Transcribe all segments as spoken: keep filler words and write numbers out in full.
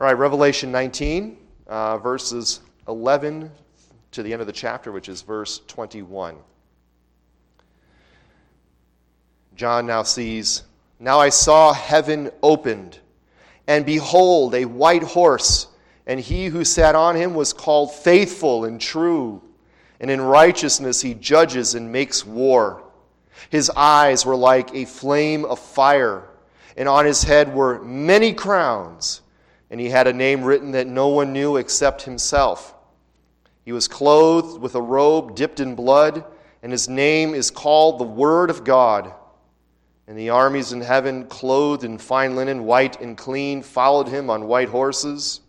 All right, Revelation nineteen, uh, verses eleven to the end of the chapter, which is verse twenty-one. John now sees, "Now I saw heaven opened, and behold, a white horse, and he who sat on him was called Faithful and True, and in righteousness he judges and makes war. His eyes were like a flame of fire, and on his head were many crowns, and he had a name written that no one knew except himself. He was clothed with a robe dipped in blood, and his name is called the Word of God. And the armies in heaven, clothed in fine linen, white and clean, followed him on white horses.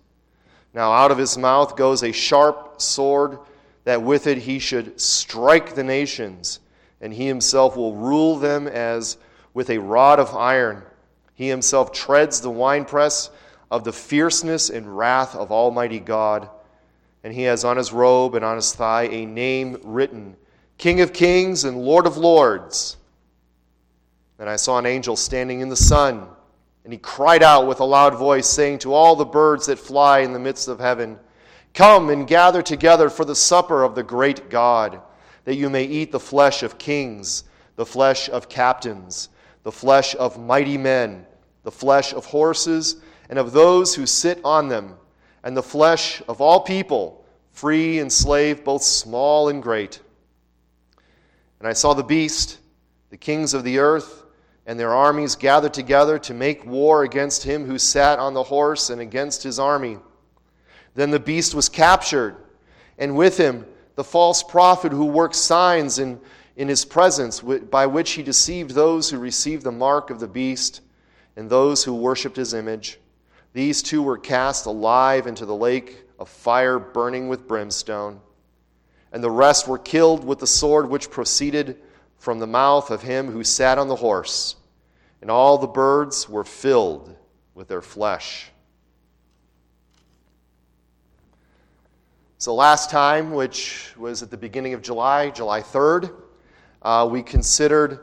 Now out of his mouth goes a sharp sword, that with it he should strike the nations, and he himself will rule them as with a rod of iron. He himself treads the winepress of the fierceness and wrath of Almighty God. And he has on his robe and on his thigh a name written, King of Kings and Lord of Lords. And I saw an angel standing in the sun, and he cried out with a loud voice, saying to all the birds that fly in the midst of heaven, Come and gather together for the supper of the great God, that you may eat the flesh of kings, the flesh of captains, the flesh of mighty men, the flesh of horses, and of those who sit on them, and the flesh of all people, free and slave, both small and great. And I saw the beast, the kings of the earth, and their armies gathered together to make war against him who sat on the horse and against his army. Then the beast was captured, and with him the false prophet who worked signs in, in his presence, by which he deceived those who received the mark of the beast and those who worshipped his image. These two were cast alive into the lake of fire burning with brimstone. And the rest were killed with the sword which proceeded from the mouth of him who sat on the horse. And all the birds were filled with their flesh." So last time, which was at the beginning of July, July third, uh, we considered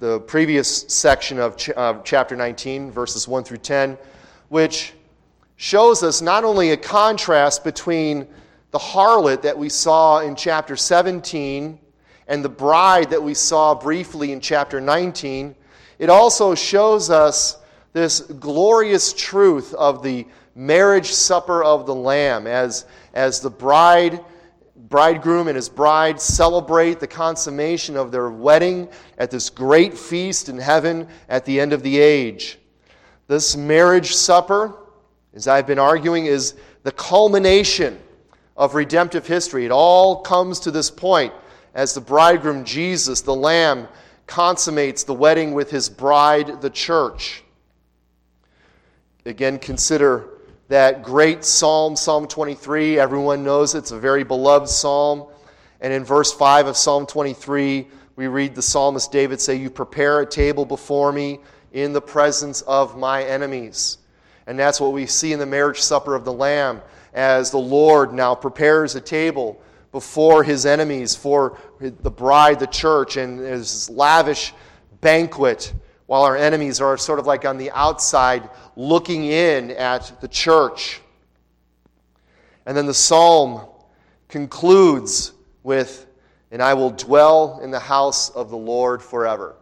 the previous section of ch- uh, chapter nineteen, verses one through ten, which shows us not only a contrast between the harlot that we saw in chapter seventeen and the bride that we saw briefly in chapter nineteen, it also shows us this glorious truth of the marriage supper of the Lamb as, as the bride, bridegroom and his bride celebrate the consummation of their wedding at this great feast in heaven at the end of the age. This marriage supper, as I've been arguing, is the culmination of redemptive history. It all comes to this point as the bridegroom, Jesus, the Lamb, consummates the wedding with his bride, the church. Again, consider that great psalm, Psalm twenty-three. Everyone knows it's a very beloved psalm. And in verse five of Psalm twenty-three, we read the psalmist David say, You prepare a table before me in the presence of my enemies. And that's what we see in the marriage supper of the Lamb, as the Lord now prepares a table before his enemies, for the bride, the church, and there's this lavish banquet, while our enemies are sort of like on the outside looking in at the church. And then the psalm concludes with, And I will dwell in the house of the Lord forever.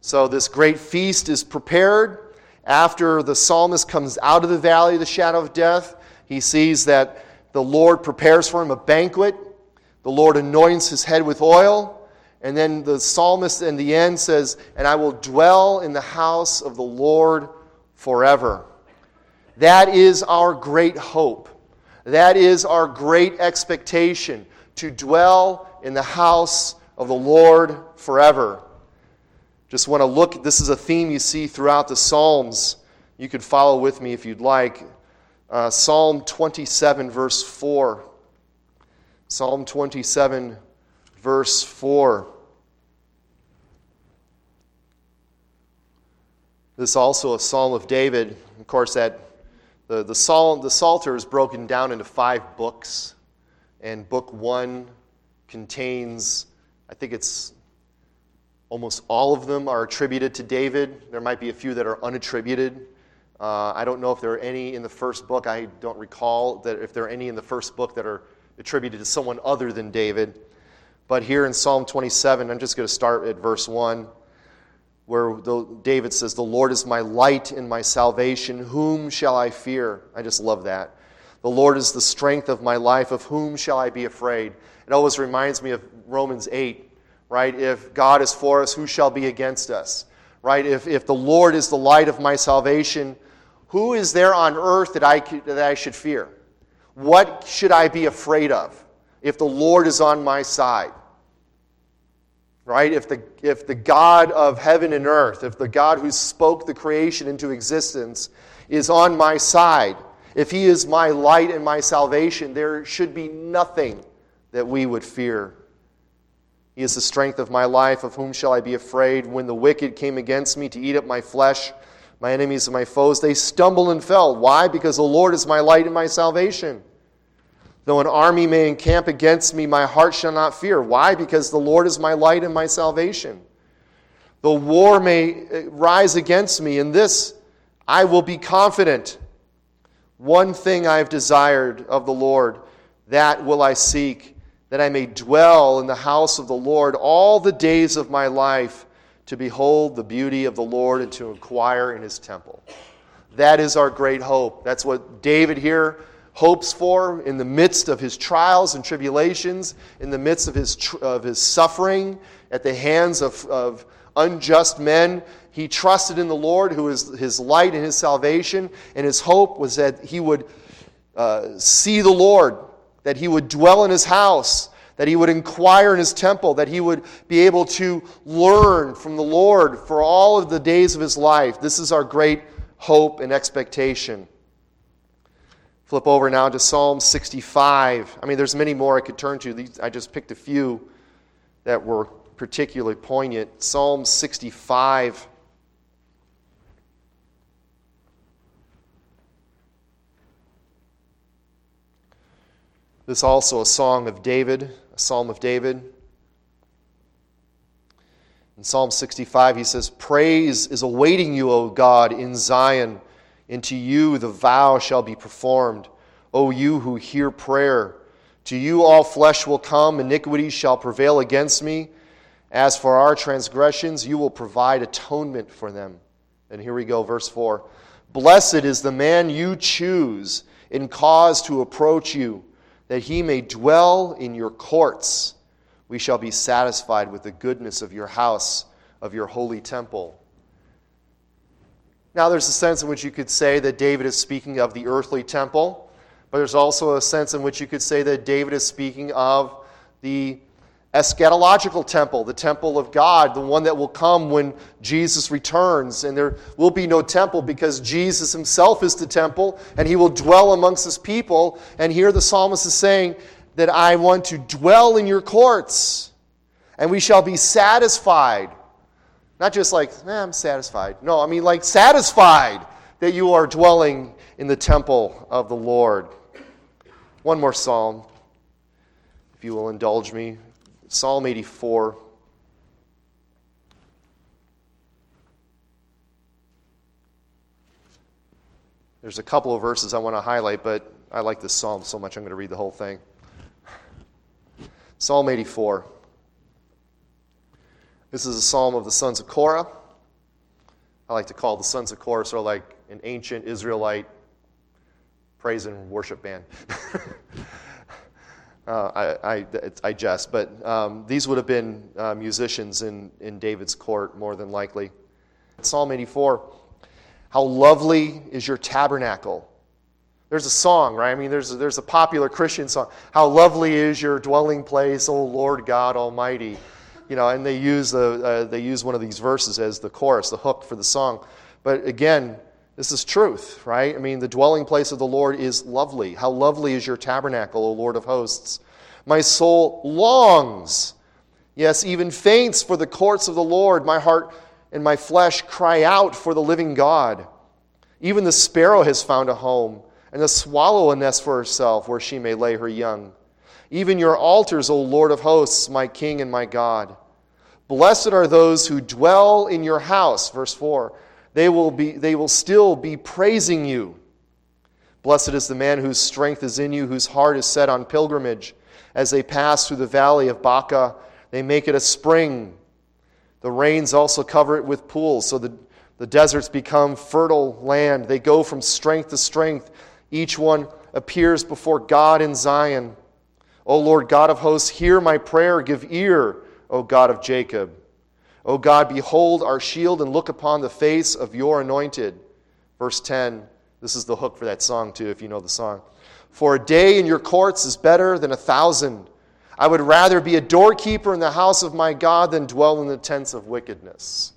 So this great feast is prepared. After the psalmist comes out of the valley of the shadow of death, he sees that the Lord prepares for him a banquet. The Lord anoints his head with oil. And then the psalmist in the end says, And I will dwell in the house of the Lord forever. That is our great hope. That is our great expectation, to dwell in the house of the Lord forever. Just want to look, this is a theme you see throughout the Psalms. You could follow with me if you'd like. Uh, Psalm twenty-seven, verse four. Psalm twenty-seven, verse four. This is also a Psalm of David. Of course, that the, the Psalm, the Psalter is broken down into five books. And book one contains, I think it's almost all of them are attributed to David. There might be a few that are unattributed. Uh, I don't know if there are any in the first book. I don't recall that if there are any in the first book that are attributed to someone other than David. But here in Psalm twenty-seven, I'm just going to start at verse one, where the, David says, "The Lord is my light and my salvation. Whom shall I fear?" I just love that. "The Lord is the strength of my life. Of whom shall I be afraid?" It always reminds me of Romans eight, right? If God is for us, who shall be against us? Right? If if the Lord is the light of my salvation, who is there on earth that I could, that I should fear? What should I be afraid of? If the Lord is on my side, right? If the if the God of heaven and earth, if the God who spoke the creation into existence is on my side, if He is my light and my salvation, there should be nothing that we would fear. He is the strength of my life. Of whom shall I be afraid? When the wicked came against me to eat up my flesh, my enemies and my foes, they stumbled and fell. Why? Because the Lord is my light and my salvation. Though an army may encamp against me, my heart shall not fear. Why? Because the Lord is my light and my salvation. Though war may rise against me, in this I will be confident. One thing I have desired of the Lord, that will I seek, that I may dwell in the house of the Lord all the days of my life, to behold the beauty of the Lord and to inquire in His temple. That is our great hope. That's what David here hopes for in the midst of his trials and tribulations, in the midst of his of his suffering at the hands of, of unjust men. He trusted in the Lord, who is his light and his salvation, and his hope was that he would uh, see the Lord, that he would dwell in His house, that he would inquire in His temple, that he would be able to learn from the Lord for all of the days of his life. This is our great hope and expectation. Flip over now to Psalm sixty-five. I mean, there's many more I could turn to. These, I just picked a few that were particularly poignant. Psalm sixty-five. This is also a song of David, a psalm of David. In Psalm sixty-five, he says, "Praise is awaiting you, O God, in Zion, and to you the vow shall be performed. O you who hear prayer, to you all flesh will come, iniquity shall prevail against me. As for our transgressions, you will provide atonement for them." And here we go, verse four. "Blessed is the man you choose and cause to approach you, that he may dwell in your courts. We shall be satisfied with the goodness of your house, of your holy temple." Now there's a sense in which you could say that David is speaking of the earthly temple, but there's also a sense in which you could say that David is speaking of the eschatological temple, the temple of God, the one that will come when Jesus returns. And there will be no temple because Jesus Himself is the temple, and He will dwell amongst His people. And here the psalmist is saying that I want to dwell in your courts, and we shall be satisfied. Not just like, eh, I'm satisfied. No, I mean like satisfied that you are dwelling in the temple of the Lord. One more psalm, if you will indulge me. Psalm eighty-four. There's a couple of verses I want to highlight, but I like this psalm so much I'm going to read the whole thing. Psalm eighty-four. This is a psalm of the sons of Korah. I like to call the sons of Korah sort of like an ancient Israelite praise and worship band. Uh, I, I, I jest, but um, these would have been uh, musicians in, in David's court, more than likely. Psalm eighty-four, "How lovely is your tabernacle." There's a song, right? I mean, there's, there's a popular Christian song, "How lovely is your dwelling place, O Lord God Almighty." You know, and they use, the, uh, they use one of these verses as the chorus, the hook for the song. But again, this is truth, right? I mean, the dwelling place of the Lord is lovely. How lovely is your tabernacle, O Lord of hosts. My soul longs, yes, even faints for the courts of the Lord. My heart and my flesh cry out for the living God. Even the sparrow has found a home, and the swallow a nest for herself where she may lay her young. Even your altars, O Lord of hosts, my King and my God. Blessed are those who dwell in your house, verse four. they will be they will still be praising you. Blessed is the man whose strength is in you, whose heart is set on pilgrimage. As they pass through the valley of Baca, they make it a spring. The rains also cover it with pools, so the, the deserts become fertile land. They go from strength to strength. Each one appears before God in Zion. O Lord God of hosts, hear my prayer. Give ear, O God of Jacob. O God, behold our shield and look upon the face of your anointed. Verse ten. This is the hook for that song too, if you know the song. For a day in your courts is better than a thousand. I would rather be a doorkeeper in the house of my God than dwell in the tents of wickedness.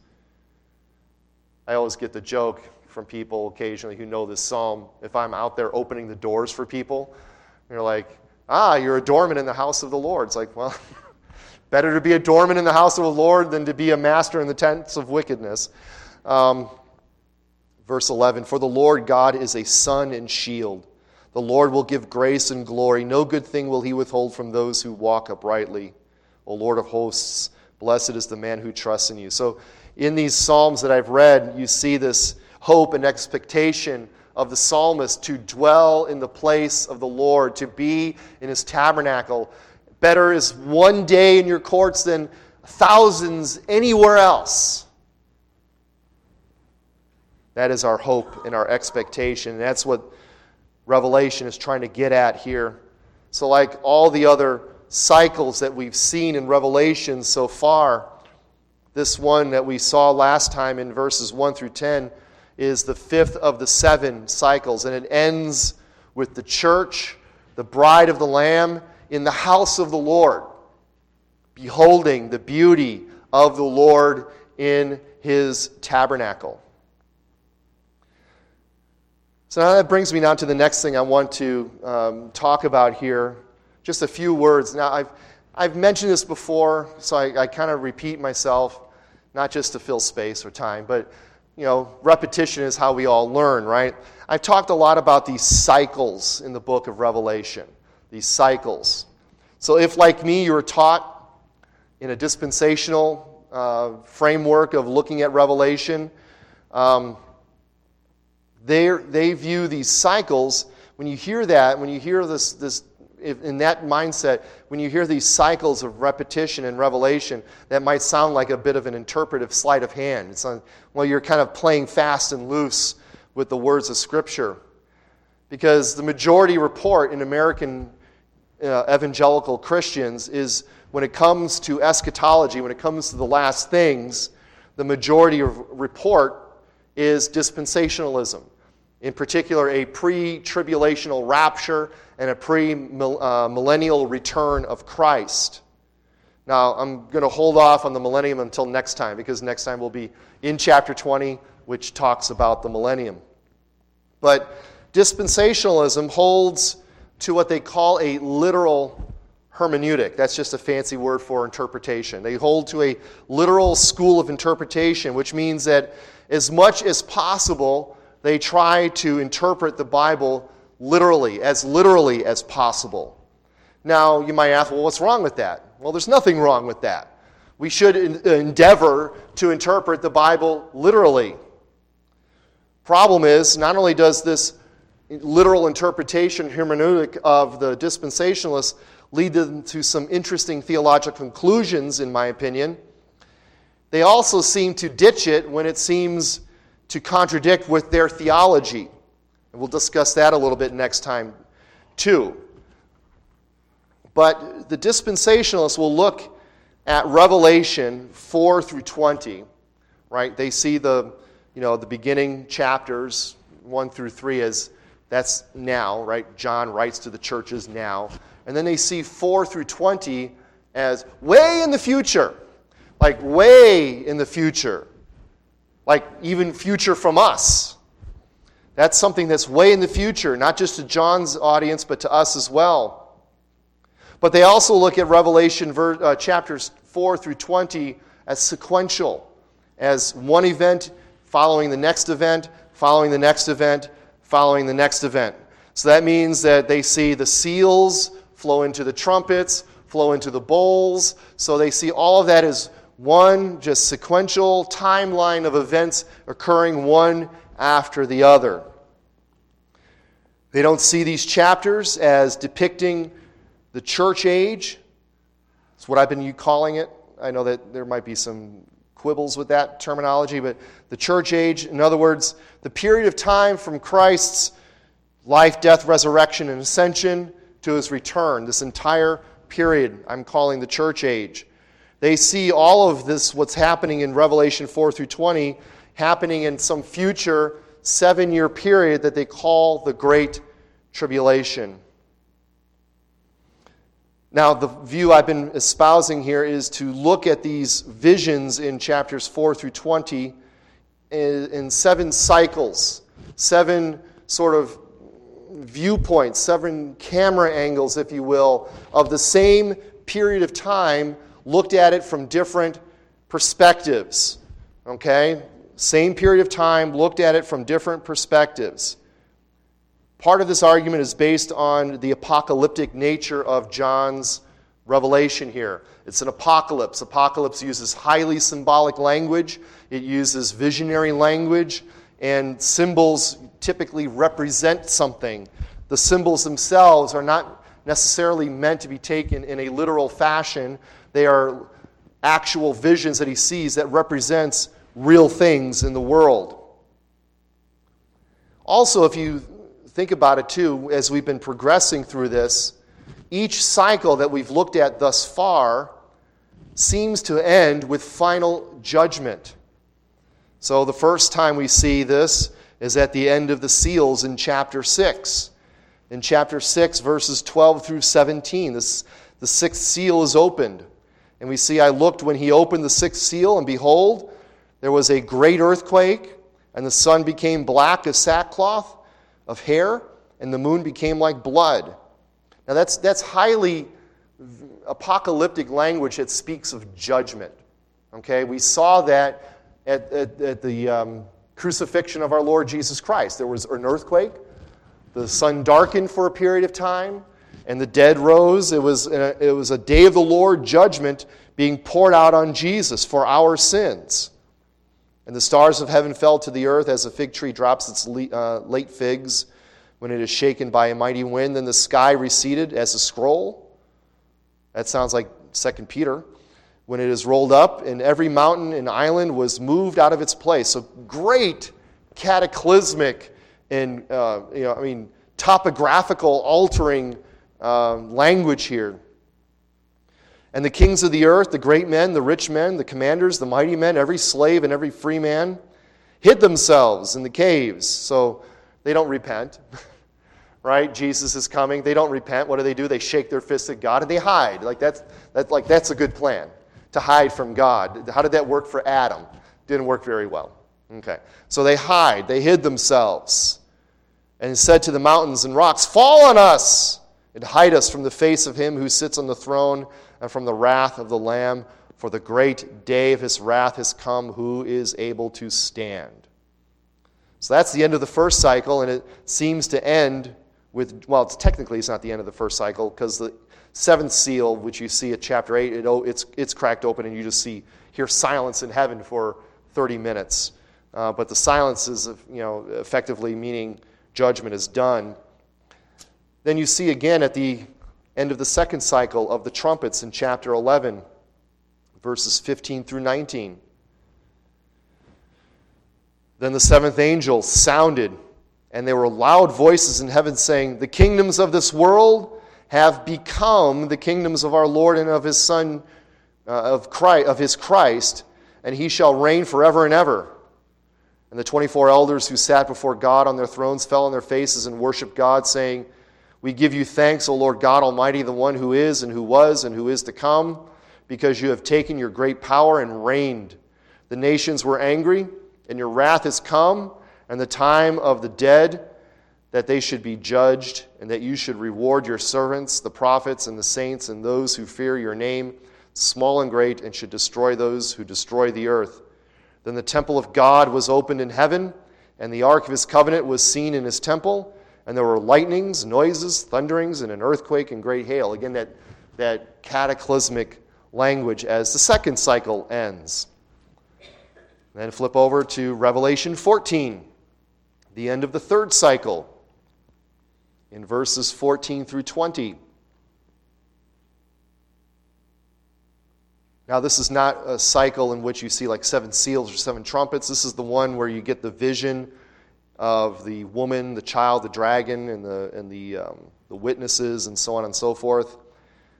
I always get the joke from people occasionally who know this psalm. If I'm out there opening the doors for people, you're like, ah, you're a doorman in the house of the Lord. It's like, well, better to be a doorman in the house of the Lord than to be a master in the tents of wickedness. Um, verse eleven, for the Lord God is a sun and shield. The Lord will give grace and glory. No good thing will he withhold from those who walk uprightly. O Lord of hosts, blessed is the man who trusts in you. So in these psalms that I've read, you see this hope and expectation of the psalmist to dwell in the place of the Lord, to be in his tabernacle. Better is one day in your courts than thousands anywhere else. That is our hope and our expectation. And that's what Revelation is trying to get at here. So like all the other cycles that we've seen in Revelation so far, this one that we saw last time in verses one through ten is the fifth of the seven cycles, and it ends with the church, the bride of the Lamb, in the house of the Lord, beholding the beauty of the Lord in his tabernacle. So now that brings me now to the next thing I want to um, talk about here. Just a few words. Now, I've, I've mentioned this before, so I, I kind of repeat myself, not just to fill space or time, but you know, repetition is how we all learn, right? I've talked a lot about these cycles in the book of Revelation. These cycles. So if, like me, you were taught in a dispensational uh, framework of looking at Revelation, um, they they view these cycles. When you hear that, when you hear this, this if, in that mindset, when you hear these cycles of repetition in Revelation, that might sound like a bit of an interpretive sleight of hand. It's on, well, you're kind of playing fast and loose with the words of Scripture. Because the majority report in American Uh, evangelical Christians is when it comes to eschatology, when it comes to the last things, the majority of report is dispensationalism. In particular, a pre-tribulational rapture and a pre-millennial return of Christ. Now, I'm going to hold off on the millennium until next time, because next time we'll be in chapter twenty, which talks about the millennium. But dispensationalism holds to what they call a literal hermeneutic. That's just a fancy word for interpretation. They hold to a literal school of interpretation, which means that as much as possible, they try to interpret the Bible literally, as literally as possible. Now, you might ask, well, what's wrong with that? Well, there's nothing wrong with that. We should endeavor to interpret the Bible literally. Problem is, not only does this literal interpretation hermeneutic of the dispensationalists lead them to some interesting theological conclusions, in my opinion, they also seem to ditch it when it seems to contradict with their theology. And we'll discuss that a little bit next time, too. But the dispensationalists will look at Revelation four through twenty, right? They see the, you know, the beginning chapters, one through three, as that's now, right? John writes to the churches now. And then they see four through twenty as way in the future. Like way in the future. Like even future from us. That's something that's way in the future, not just to John's audience, but to us as well. But they also look at Revelation ver- uh, chapters four through twenty as sequential, as one event following the next event, following the next event, following the next event. So that means that they see the seals flow into the trumpets, flow into the bowls. So they see all of that as one just sequential timeline of events occurring one after the other. They don't see these chapters as depicting the church age. That's what I've been calling it. I know that there might be some quibbles with that terminology, but the church age, in other words, the period of time from Christ's life, death, resurrection, and ascension to his return, this entire period I'm calling the church age. They see all of this, what's happening in Revelation four through twenty, happening in some future seven-year period that they call the Great Tribulation. Now, the view I've been espousing here is to look at these visions in chapters four through twenty in, in seven cycles, seven sort of viewpoints, seven camera angles, if you will, of the same period of time looked at it from different perspectives. Okay? Same period of time, looked at it from different perspectives. Part of this argument is based on the apocalyptic nature of John's revelation here. It's an apocalypse. Apocalypse uses highly symbolic language. It uses visionary language, and symbols typically represent something. The symbols themselves are not necessarily meant to be taken in a literal fashion. They are actual visions that he sees that represents real things in the world. Also, if you think about it too, as we've been progressing through this, each cycle that we've looked at thus far seems to end with final judgment. So the first time we see this is at the end of the seals in chapter six. In chapter six, verses twelve through seventeen, this, the sixth seal is opened. And we see, I looked when he opened the sixth seal, and behold, there was a great earthquake, and the sun became black as sackcloth of hair, and the moon became like blood. Now that's that's highly apocalyptic language that speaks of judgment. Okay, we saw that at, at, at the um, crucifixion of our Lord Jesus Christ. There was an earthquake, the sun darkened for a period of time, and the dead rose. It was a, it was a day of the Lord judgment being poured out on Jesus for our sins. And the stars of heaven fell to the earth as a fig tree drops its late figs when it is shaken by a mighty wind. Then the sky receded as a scroll. That sounds like Second Peter. When it is rolled up, and every mountain and island was moved out of its place. So great cataclysmic and uh, you know, I mean, topographical altering uh, language here. And the kings of the earth, the great men, the rich men, the commanders, the mighty men, every slave and every free man, hid themselves in the caves. So they don't repent, right? Jesus is coming. They don't repent. What do they do? They shake their fists at God and they hide. Like that's that, like that's a good plan, to hide from God. How did that work for Adam? Didn't work very well. Okay. So they hide. They hid themselves, and said to the mountains and rocks, "Fall on us and hide us from the face of him who sits on the throne, and from the wrath of the Lamb, for the great day of his wrath has come. Who is able to stand?" So that's the end of the first cycle, and it seems to end with, well, it's technically it's not the end of the first cycle, because the seventh seal, which you see at chapter eight, it, it's, it's cracked open, and you just see, hear silence in heaven for thirty minutes. Uh, but the silence is, you know, effectively meaning judgment is done. Then you see again at the end of the second cycle of the trumpets in chapter eleven, verses fifteen through nineteen. Then the seventh angel sounded, and there were loud voices in heaven saying, "The kingdoms of this world have become the kingdoms of our Lord and of his Son, uh, of Christ, of his Christ, and he shall reign forever and ever." And the twenty-four elders who sat before God on their thrones fell on their faces and worshiped God, saying, "We give you thanks, O Lord God Almighty, the one who is and who was and who is to come, because you have taken your great power and reigned. The nations were angry, and your wrath has come, and the time of the dead, that they should be judged, and that you should reward your servants, the prophets and the saints, and those who fear your name, small and great, and should destroy those who destroy the earth." Then the temple of God was opened in heaven, and the ark of his covenant was seen in his temple. And there were lightnings, noises, thunderings, and an earthquake and great hail. Again, that, that cataclysmic language as the second cycle ends. Then flip over to Revelation fourteen, the end of the third cycle, in verses fourteen through twenty. Now, this is not a cycle in which you see like seven seals or seven trumpets. This is the one where you get the vision of the woman, the child, the dragon, and the and the um, the witnesses, and so on and so forth,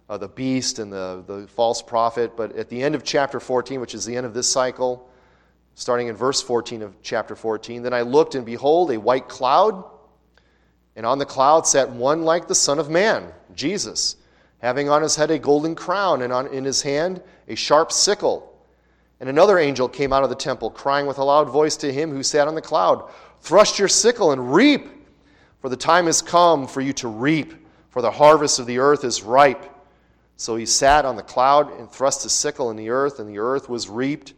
uh, the beast and the, the false prophet. But at the end of chapter fourteen, which is the end of this cycle, starting in verse fourteen of chapter fourteen, "Then I looked, and behold, a white cloud, and on the cloud sat one like the Son of Man," Jesus, "having on his head a golden crown, and on, in his hand a sharp sickle. And another angel came out of the temple, crying with a loud voice to him who sat on the cloud, 'Thrust your sickle and reap, for the time has come for you to reap, for the harvest of the earth is ripe.' So he sat on the cloud and thrust his sickle in the earth, and the earth was reaped.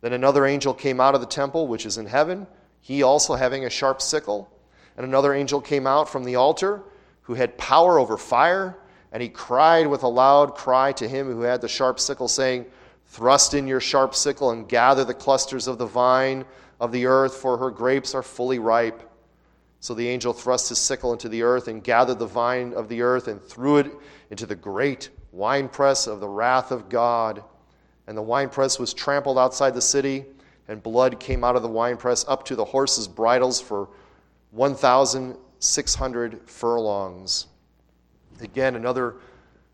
Then another angel came out of the temple, which is in heaven, he also having a sharp sickle. And another angel came out from the altar, who had power over fire, and he cried with a loud cry to him who had the sharp sickle, saying, 'Thrust in your sharp sickle and gather the clusters of the vine of the earth, for her grapes are fully ripe.' So the angel thrust his sickle into the earth and gathered the vine of the earth and threw it into the great winepress of the wrath of God. And the winepress was trampled outside the city, and blood came out of the winepress up to the horses' bridles for one thousand six hundred furlongs. Again, another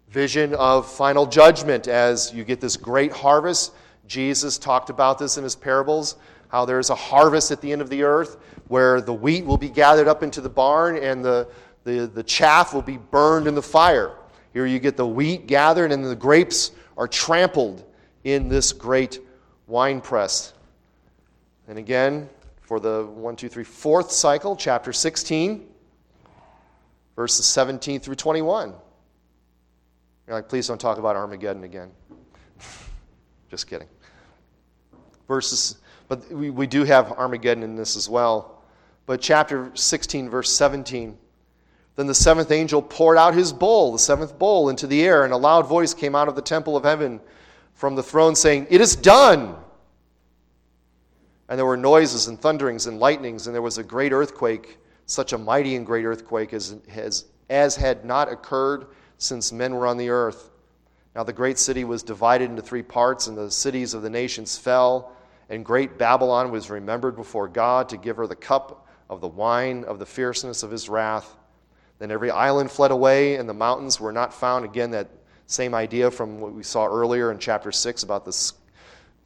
vision of final judgment as you get this great harvest. Jesus talked about this in his parables, how there's a harvest at the end of the earth where the wheat will be gathered up into the barn and the, the, the chaff will be burned in the fire. Here you get the wheat gathered and the grapes are trampled in this great winepress. And again, for the one, two, three, fourth cycle, chapter sixteen, verses seventeen through twenty-one. You're like, please don't talk about Armageddon again. Just kidding. Verses, but we, we do have Armageddon in this as well. But chapter sixteen, verse seventeen. "Then the seventh angel poured out his bowl, the seventh bowl, into the air, and a loud voice came out of the temple of heaven from the throne, saying, 'It is done!' And there were noises and thunderings and lightnings, and there was a great earthquake, such a mighty and great earthquake as, as, as had not occurred since men were on the earth. Now the great city was divided into three parts, and the cities of the nations fell, and great Babylon was remembered before God to give her the cup of the wine of the fierceness of his wrath. Then every island fled away, and the mountains were not found." Again, that same idea from what we saw earlier in chapter six about the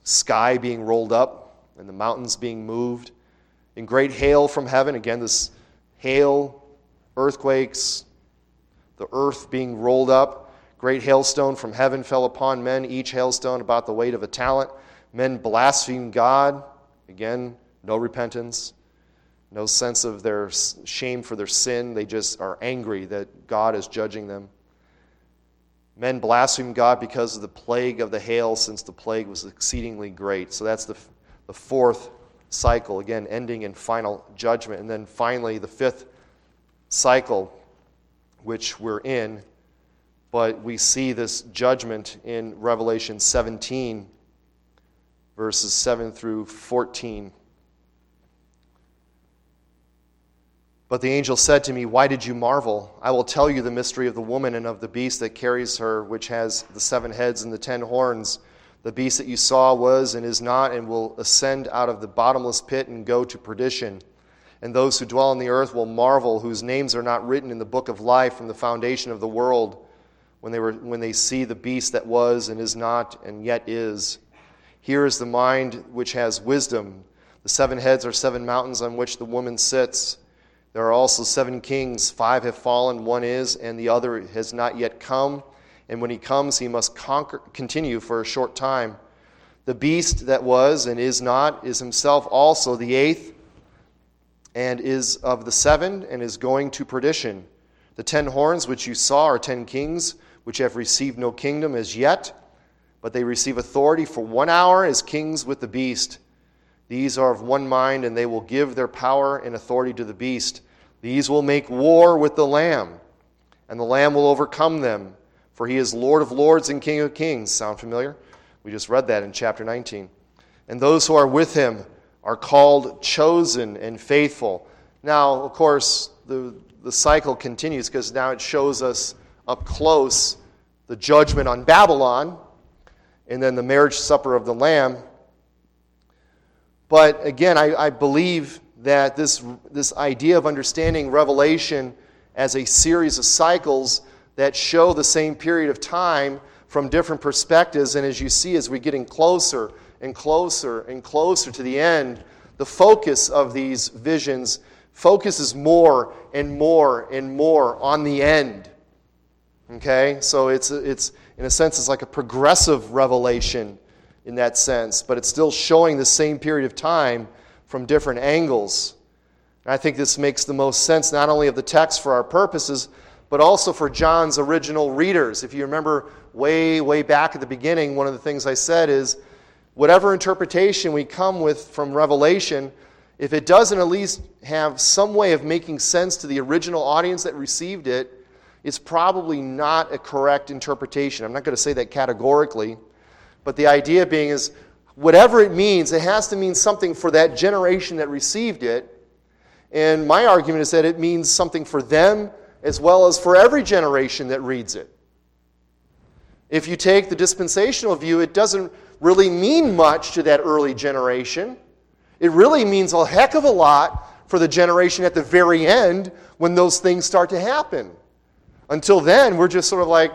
sky being rolled up and the mountains being moved. "And great hail from heaven," again, this hail, earthquakes, the earth being rolled up. "Great hailstone from heaven fell upon men, each hailstone about the weight of a talent. Men blasphemed God." Again, no repentance, no sense of their shame for their sin. They just are angry that God is judging them. "Men blasphemed God because of the plague of the hail, since the plague was exceedingly great." So that's the, the fourth cycle, again, ending in final judgment. And then finally, the fifth cycle, which we're in, but we see this judgment in Revelation seventeen, verses seven through fourteen. "But the angel said to me, 'Why did you marvel? I will tell you the mystery of the woman and of the beast that carries her, which has the seven heads and the ten horns. The beast that you saw was and is not, and will ascend out of the bottomless pit and go to perdition. And those who dwell on the earth will marvel, whose names are not written in the book of life from the foundation of the world, when they were when they see the beast that was and is not and yet is. Here is the mind which has wisdom. The seven heads are seven mountains on which the woman sits. There are also seven kings. Five have fallen, one is, and the other has not yet come. And when he comes, he must conquer, continue for a short time. The beast that was and is not is himself also the eighth, and is of the seven, and is going to perdition. The ten horns which you saw are ten kings, which have received no kingdom as yet, but they receive authority for one hour as kings with the beast. These are of one mind, and they will give their power and authority to the beast. These will make war with the Lamb, and the Lamb will overcome them, For he is Lord of lords and King of kings. Sound familiar? We just read that in chapter nineteen. And those who are with him are called, chosen, and faithful. Now, of course, the, the cycle continues because now it shows us up close the judgment on Babylon and then the marriage supper of the Lamb. But again, I, I believe that this, this idea of understanding Revelation as a series of cycles that show the same period of time from different perspectives. And as you see, as we're getting closer and closer and closer to the end, the focus of these visions focuses more and more and more on the end. Okay? So it's, it's in a sense, it's like a progressive revelation in that sense, but it's still showing the same period of time from different angles. And I think this makes the most sense not only of the text for our purposes, but also for John's original readers. If you remember way, way back at the beginning, one of the things I said is, whatever interpretation we come with from Revelation, if it doesn't at least have some way of making sense to the original audience that received it, it's probably not a correct interpretation. I'm not going to say that categorically, but the idea being is, whatever it means, it has to mean something for that generation that received it. And my argument is that it means something for them as well as for every generation that reads it. If you take the dispensational view, it doesn't really mean much to that early generation. It really means a heck of a lot for the generation at the very end when those things start to happen. Until then, we're just sort of like,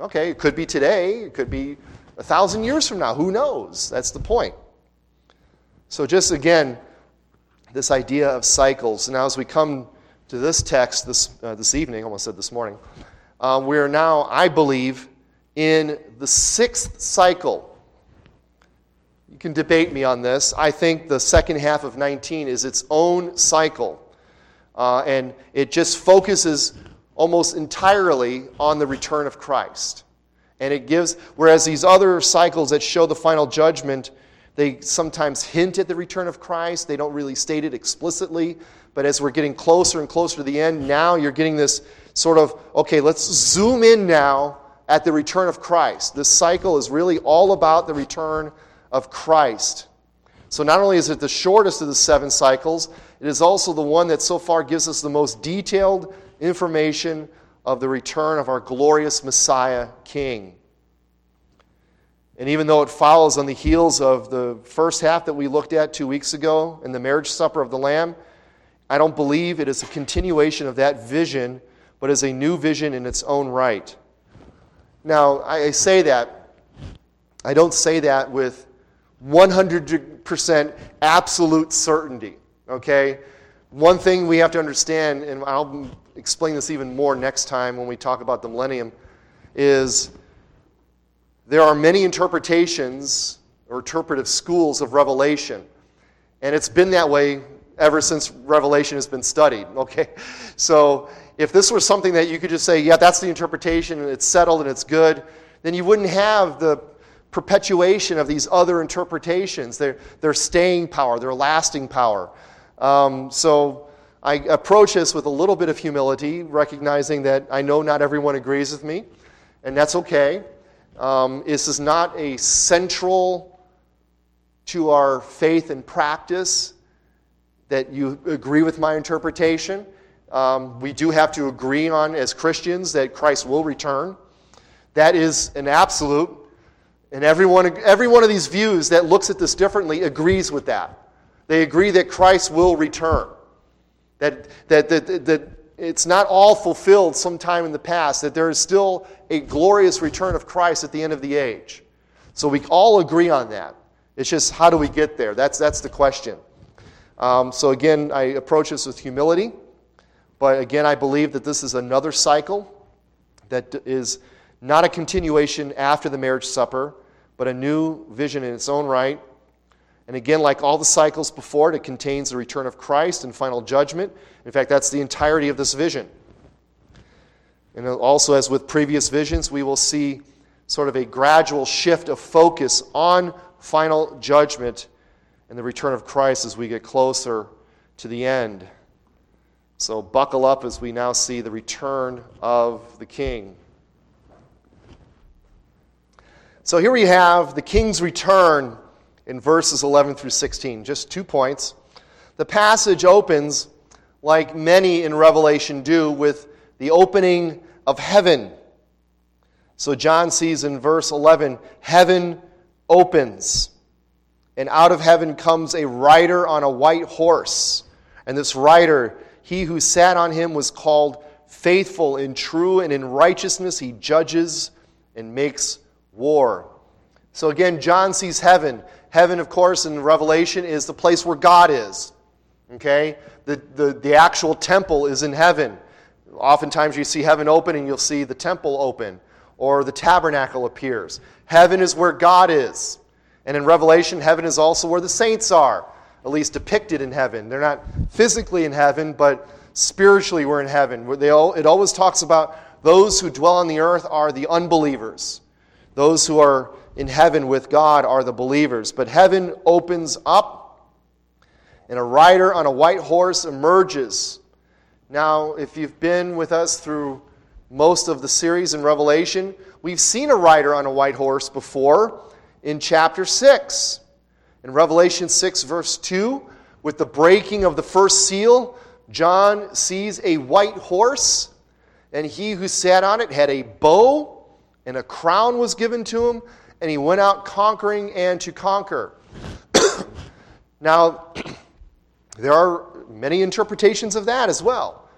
okay, it could be today, it could be a thousand years from now, who knows? That's the point. So just again, this idea of cycles. Now as we come to this text this uh, this evening, almost said this morning, uh, we are now, I believe, in the sixth cycle. You can debate me on this. I think the second half of nineteen is its own cycle. Uh, and it just focuses almost entirely on the return of Christ. And it gives, whereas these other cycles that show the final judgment, they sometimes hint at the return of Christ. They don't really state it explicitly. But as we're getting closer and closer to the end, now you're getting this sort of, okay, let's zoom in now at the return of Christ. This cycle is really all about the return of Christ. So not only is it the shortest of the seven cycles, it is also the one that so far gives us the most detailed information of the return of our glorious Messiah King. And even though it follows on the heels of the first half that we looked at two weeks ago in the marriage supper of the Lamb, I don't believe it is a continuation of that vision, but is a new vision in its own right. Now, I say that, I don't say that with one hundred percent absolute certainty, okay? One thing we have to understand, and I'll explain this even more next time when we talk about the millennium, is there are many interpretations or interpretive schools of Revelation. And it's been that way ever since Revelation has been studied. Okay, so if this were something that you could just say, yeah, that's the interpretation, and it's settled and it's good, then you wouldn't have the perpetuation of these other interpretations, their, their staying power, their lasting power. Um, so... I approach this with a little bit of humility, recognizing that I know not everyone agrees with me, and that's okay. Um, this is not a central to our faith and practice that you agree with my interpretation. Um, we do have to agree on, as Christians, that Christ will return. That is an absolute, and everyone, every one of these views that looks at this differently agrees with that. They agree that Christ will return. That, that that that it's not all fulfilled sometime in the past, that there is still a glorious return of Christ at the end of the age. So we all agree on that. It's just, how do we get there? That's that's the question. Um, so again, I approach this with humility. But again, I believe that this is another cycle that is not a continuation after the marriage supper, but a new vision in its own right. And again, like all the cycles before it, it contains the return of Christ and final judgment. In fact, that's the entirety of this vision. And also, as with previous visions, we will see sort of a gradual shift of focus on final judgment and the return of Christ as we get closer to the end. So buckle up as we now see the return of the King. So here we have the king's return in verses eleven through sixteen. Just two points. The passage opens, like many in Revelation do, with the opening of heaven. So John sees in verse eleven, heaven opens, and out of heaven comes a rider on a white horse. And this rider, he who sat on him was called Faithful and True, and in righteousness he judges and makes war. So again, John sees heaven. Heaven, of course, in Revelation is the place where God is. Okay? The, the, the actual temple is in heaven. Oftentimes you see heaven open and you'll see the temple open, or the tabernacle appears. Heaven is where God is. And in Revelation, heaven is also where the saints are, at least depicted in heaven. They're not physically in heaven, but spiritually we're in heaven. They all, it always talks about those who dwell on the earth are the unbelievers. Those who are in heaven with God are the believers. But heaven opens up, and a rider on a white horse emerges. Now, if you've been with us through most of the series in Revelation, we've seen a rider on a white horse before in chapter six. In Revelation six, verse two, with the breaking of the first seal, John sees a white horse, and he who sat on it had a bow, and a crown was given to him, and he went out conquering and to conquer. Now, there are many interpretations of that as well.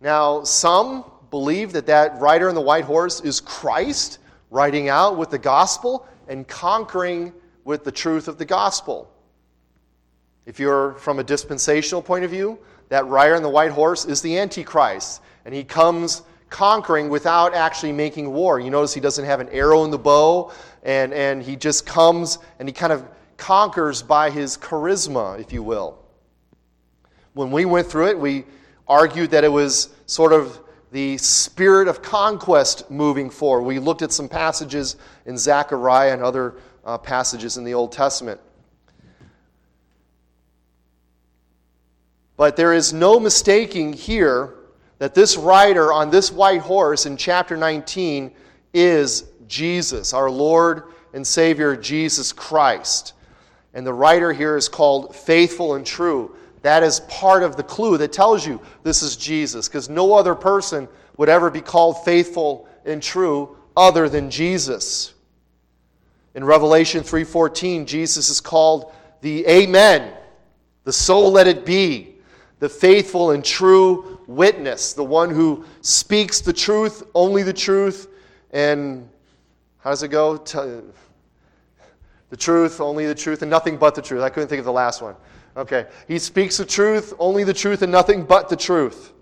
Now, some believe that that rider on the white horse is Christ riding out with the gospel and conquering with the truth of the gospel. If you're from a dispensational point of view, that rider on the white horse is the Antichrist, and he comes conquering without actually making war. You notice he doesn't have an arrow in the bow, and, and he just comes and he kind of conquers by his charisma, if you will. When we went through it, we argued that it was sort of the spirit of conquest moving forward. We looked at some passages in Zechariah and other uh, passages in the Old Testament. But there is no mistaking here that this rider on this white horse in chapter nineteen is Jesus, our Lord and Savior Jesus Christ. And the rider here is called Faithful and True. That is part of the clue that tells you this is Jesus, because no other person would ever be called faithful and true other than Jesus. In Revelation three fourteen, Jesus is called the Amen, the so let it be, the faithful and true witness, the one who speaks the truth, only the truth, and how does it go? The truth, only the truth, and nothing but the truth. I couldn't think of the last one. Okay, he speaks the truth, only the truth, and nothing but the truth.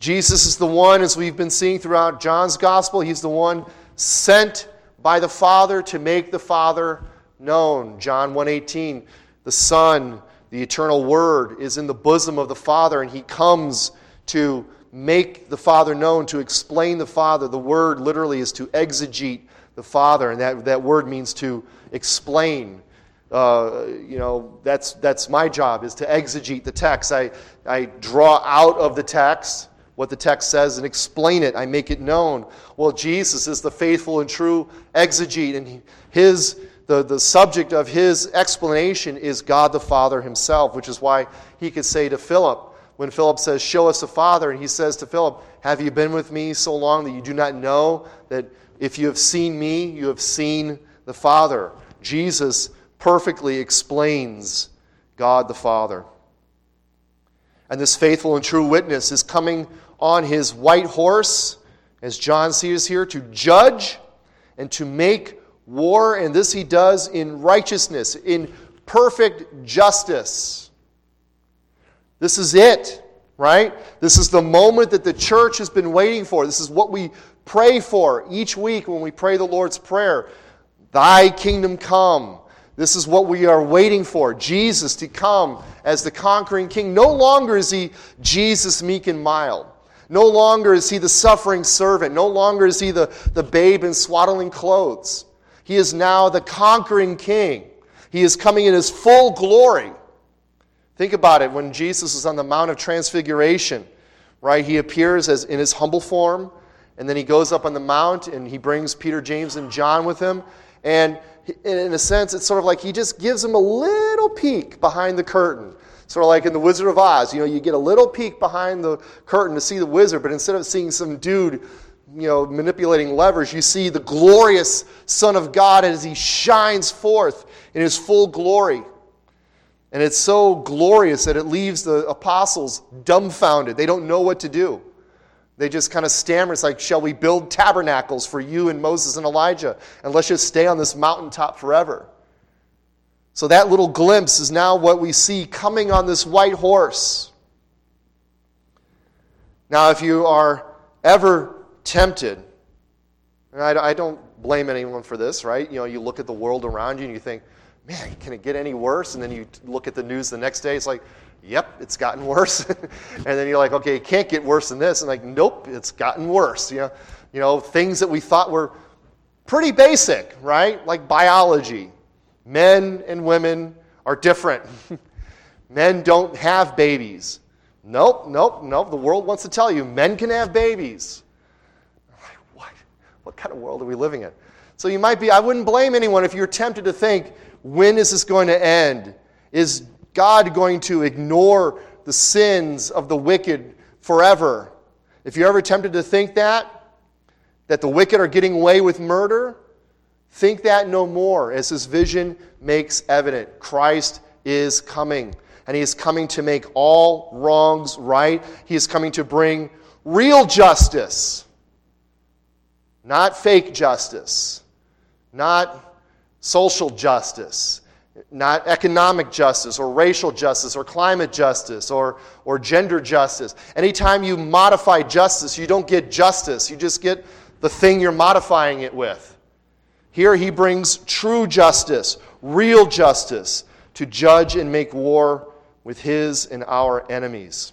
Jesus is the one, as we've been seeing throughout John's gospel, he's the one sent by the Father to make the Father known. John one eighteen, the Son, the eternal Word, is in the bosom of the Father, and he comes to make the Father known, to explain the Father. The word literally is to exegete the Father, and that, that word means to explain. Uh, you know, that's that's my job, is to exegete the text. I, I draw out of the text what the text says and explain it. I make it known. Well, Jesus is the faithful and true exegete, and his the, the subject of his explanation is God the Father himself, which is why he could say to Philip, when Philip says, "Show us the Father," and he says to Philip, "Have you been with me so long that you do not know that if you have seen me, you have seen the Father?" Jesus perfectly explains God the Father. And this faithful and true witness is coming on his white horse, as John sees here, to judge and to make war, and this he does in righteousness, in perfect justice. This is it, right? This is the moment that the church has been waiting for. This is what we pray for each week when we pray the Lord's Prayer. Thy kingdom come. This is what we are waiting for, Jesus to come as the conquering king. No longer is he Jesus meek and mild. No longer is he the suffering servant. No longer is he the, the babe in swaddling clothes. He is now the conquering king. He is coming in his full glory. Think about it. When Jesus was on the Mount of Transfiguration, right? He appears as in his humble form, And then he goes up on the mount, and he brings Peter, James, and John with him. And in a sense, it's sort of like he just gives them a little peek behind the curtain. Sort of like in The Wizard of Oz, you know, you get a little peek behind the curtain to see the wizard, but instead of seeing some dude, you know, manipulating levers, you see the glorious Son of God as he shines forth in his full glory. And it's so glorious that it leaves the apostles dumbfounded. They don't know what to do. They just kind of stammer. It's like, shall we build tabernacles for you and Moses and Elijah? And let's just stay on this mountaintop forever. So that little glimpse is now what we see coming on this white horse. Now, if you are ever tempted, and I don't blame anyone for this, right? You know, you look at the world around you and you think, man, can it get any worse? And then you look at the news the next day, it's like, yep, it's gotten worse. And then you're like, okay, it can't get worse than this. And like, nope, it's gotten worse. You know, you know, things that we thought were pretty basic, right? Like biology. Men and women are different. Men don't have babies. Nope, nope, nope. The world wants to tell you men can have babies. I'm like, what? What kind of world are we living in? So you might be, I wouldn't blame anyone if you're tempted to think, when is this going to end? Is God going to ignore the sins of the wicked forever? If you're ever tempted to think that, that the wicked are getting away with murder, think that no more, as this vision makes evident. Christ is coming, and he is coming to make all wrongs right. He is coming to bring real justice, not fake justice, not social justice, not economic justice or racial justice or climate justice or, or gender justice. Anytime you modify justice, you don't get justice. You just get the thing you're modifying it with. Here he brings true justice, real justice, to judge and make war with his and our enemies.